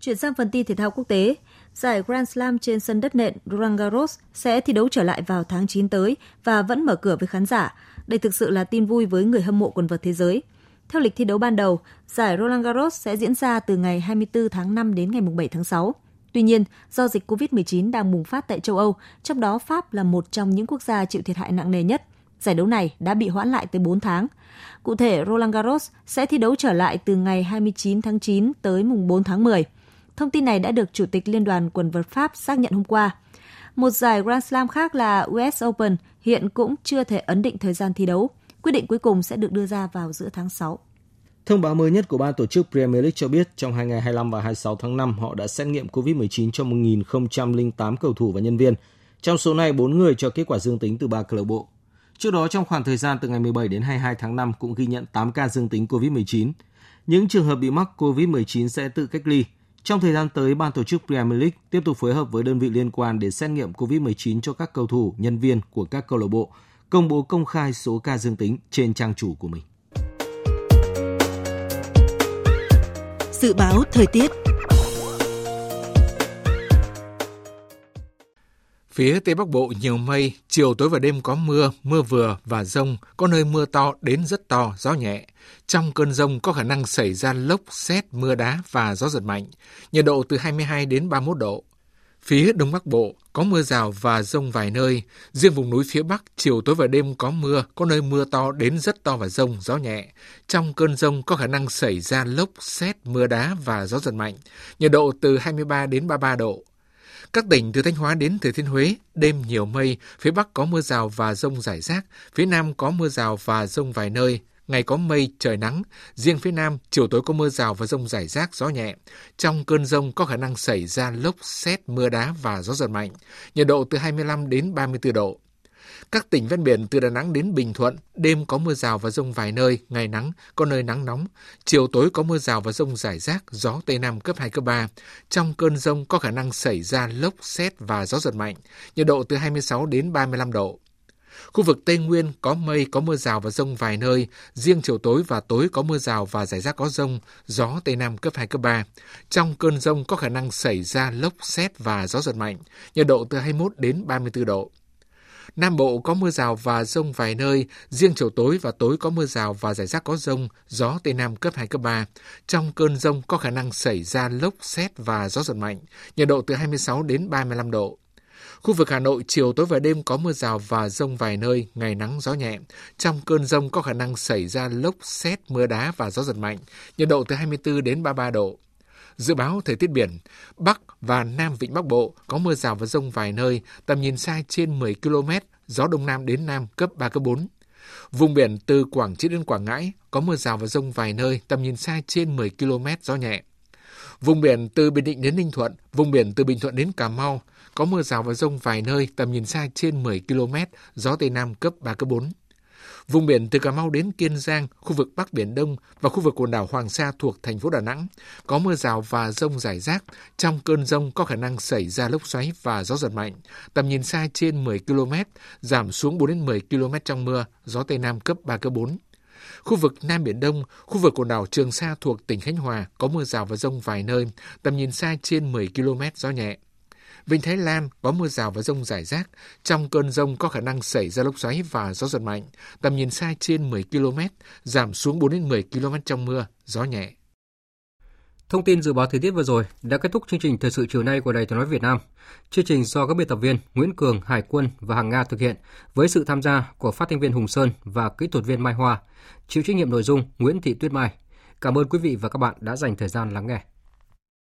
Chuyển sang phần tin thể thao quốc tế, giải Grand Slam trên sân đất nện Roland Garros sẽ thi đấu trở lại vào tháng 9 tới và vẫn mở cửa với khán giả. Đây thực sự là tin vui với người hâm mộ quần vợt thế giới. Theo lịch thi đấu ban đầu, giải Roland Garros sẽ diễn ra từ ngày 24 tháng 5 đến ngày 7 tháng 6. Tuy nhiên, do dịch COVID-19 đang bùng phát tại châu Âu, trong đó Pháp là một trong những quốc gia chịu thiệt hại nặng nề nhất, giải đấu này đã bị hoãn lại tới 4 tháng. Cụ thể, Roland Garros sẽ thi đấu trở lại từ ngày 29 tháng 9 tới mùng 4 tháng 10. Thông tin này đã được Chủ tịch Liên đoàn quần vợt Pháp xác nhận hôm qua. Một giải Grand Slam khác là US Open hiện cũng chưa thể ấn định thời gian thi đấu. Quyết định cuối cùng sẽ được đưa ra vào giữa tháng 6. Thông báo mới nhất của ban tổ chức Premier League cho biết trong hai ngày 25 và 26 tháng 5 họ đã xét nghiệm COVID-19 cho 1.008 cầu thủ và nhân viên. Trong số này, 4 người cho kết quả dương tính từ 3 câu lạc bộ. Trước đó, trong khoảng thời gian từ ngày 17 đến 22 tháng 5 cũng ghi nhận 8 ca dương tính COVID-19. Những trường hợp bị mắc COVID-19 sẽ tự cách ly. Trong thời gian tới, ban tổ chức Premier League tiếp tục phối hợp với đơn vị liên quan để xét nghiệm COVID-19 cho các cầu thủ, nhân viên của các câu lạc bộ, công bố công khai số ca dương tính trên trang chủ của mình. Dự báo thời tiết. Phía Tây Bắc Bộ nhiều mây, chiều tối và đêm có mưa, mưa vừa và dông, có nơi mưa to đến rất to, gió nhẹ. Trong cơn dông có khả năng xảy ra lốc, sét, mưa đá và gió giật mạnh, nhiệt độ từ 22 đến 31 độ. Phía Đông Bắc Bộ có mưa rào và dông vài nơi, riêng vùng núi phía Bắc chiều tối và đêm có mưa, có nơi mưa to đến rất to và dông, gió nhẹ. Trong cơn dông có khả năng xảy ra lốc, sét, mưa đá và gió giật mạnh, nhiệt độ từ 23 đến 33 độ. Các tỉnh từ Thanh Hóa đến Thừa Thiên Huế, đêm nhiều mây, phía Bắc có mưa rào và dông rải rác, phía Nam có mưa rào và dông vài nơi, ngày có mây, trời nắng, riêng phía Nam, chiều tối có mưa rào và dông rải rác, gió nhẹ. Trong cơn dông có khả năng xảy ra lốc, sét, mưa đá và gió giật mạnh, nhiệt độ từ 25 đến 34 độ. Các tỉnh ven biển từ Đà Nẵng đến Bình Thuận, đêm có mưa rào và dông vài nơi, ngày nắng, có nơi nắng nóng. Chiều tối có mưa rào và dông rải rác, gió Tây Nam cấp 2, cấp 3. Trong cơn dông có khả năng xảy ra lốc, sét và gió giật mạnh, nhiệt độ từ 26 đến 35 độ. Khu vực Tây Nguyên có mây, có mưa rào và dông vài nơi, riêng chiều tối và tối có mưa rào và rải rác có dông, gió Tây Nam cấp 2, cấp 3. Trong cơn dông có khả năng xảy ra lốc, sét và gió giật mạnh, nhiệt độ từ 21 đến 34 độ. Nam Bộ có mưa rào và dông vài nơi, riêng chiều tối và tối có mưa rào và rải rác có dông, gió Tây Nam cấp 2, cấp 3. Trong cơn dông có khả năng xảy ra lốc, sét và gió giật mạnh, nhiệt độ từ 26 đến 35 độ. Khu vực Hà Nội chiều tối và đêm có mưa rào và dông vài nơi, ngày nắng gió nhẹ. Trong cơn dông có khả năng xảy ra lốc, sét, mưa đá và gió giật mạnh, nhiệt độ từ 24 đến 33 độ. Dự báo thời tiết biển, Bắc và Nam Vịnh Bắc Bộ có mưa rào và dông vài nơi, tầm nhìn xa trên 10 km, gió Đông Nam đến Nam cấp 3, cấp 4. Vùng biển từ Quảng Trị đến Quảng Ngãi có mưa rào và dông vài nơi, tầm nhìn xa trên 10 km, gió nhẹ. Vùng biển từ Bình Định đến Ninh Thuận, vùng biển từ Bình Thuận đến Cà Mau có mưa rào và dông vài nơi, tầm nhìn xa trên 10 km, gió Tây Nam cấp 3, cấp 4. Vùng biển từ Cà Mau đến Kiên Giang, khu vực Bắc Biển Đông và khu vực quần đảo Hoàng Sa thuộc thành phố Đà Nẵng có mưa rào và dông rải rác. Trong cơn dông có khả năng xảy ra lốc xoáy và gió giật mạnh. Tầm nhìn xa trên 10 km, giảm xuống 4 đến 10 km trong mưa, gió Tây Nam cấp 3, cấp 4. Khu vực Nam Biển Đông, khu vực quần đảo Trường Sa thuộc tỉnh Khánh Hòa có mưa rào và dông vài nơi. Tầm nhìn xa trên 10 km, gió nhẹ. Vịnh Thái Lan có mưa rào và dông rải rác, trong cơn dông có khả năng xảy ra lốc xoáy và gió giật mạnh, tầm nhìn xa trên 10 km, giảm xuống 4 đến 10 km trong mưa, gió nhẹ. Thông tin dự báo thời tiết vừa rồi đã kết thúc chương trình thời sự chiều nay của Đài Tiếng nói Việt Nam. Chương trình do các biên tập viên Nguyễn Cường, Hải Quân và Hằng Nga thực hiện với sự tham gia của phát thanh viên Hùng Sơn và kỹ thuật viên Mai Hoa, chịu trách nhiệm nội dung Nguyễn Thị Tuyết Mai. Cảm ơn quý vị và các bạn đã dành thời gian lắng nghe.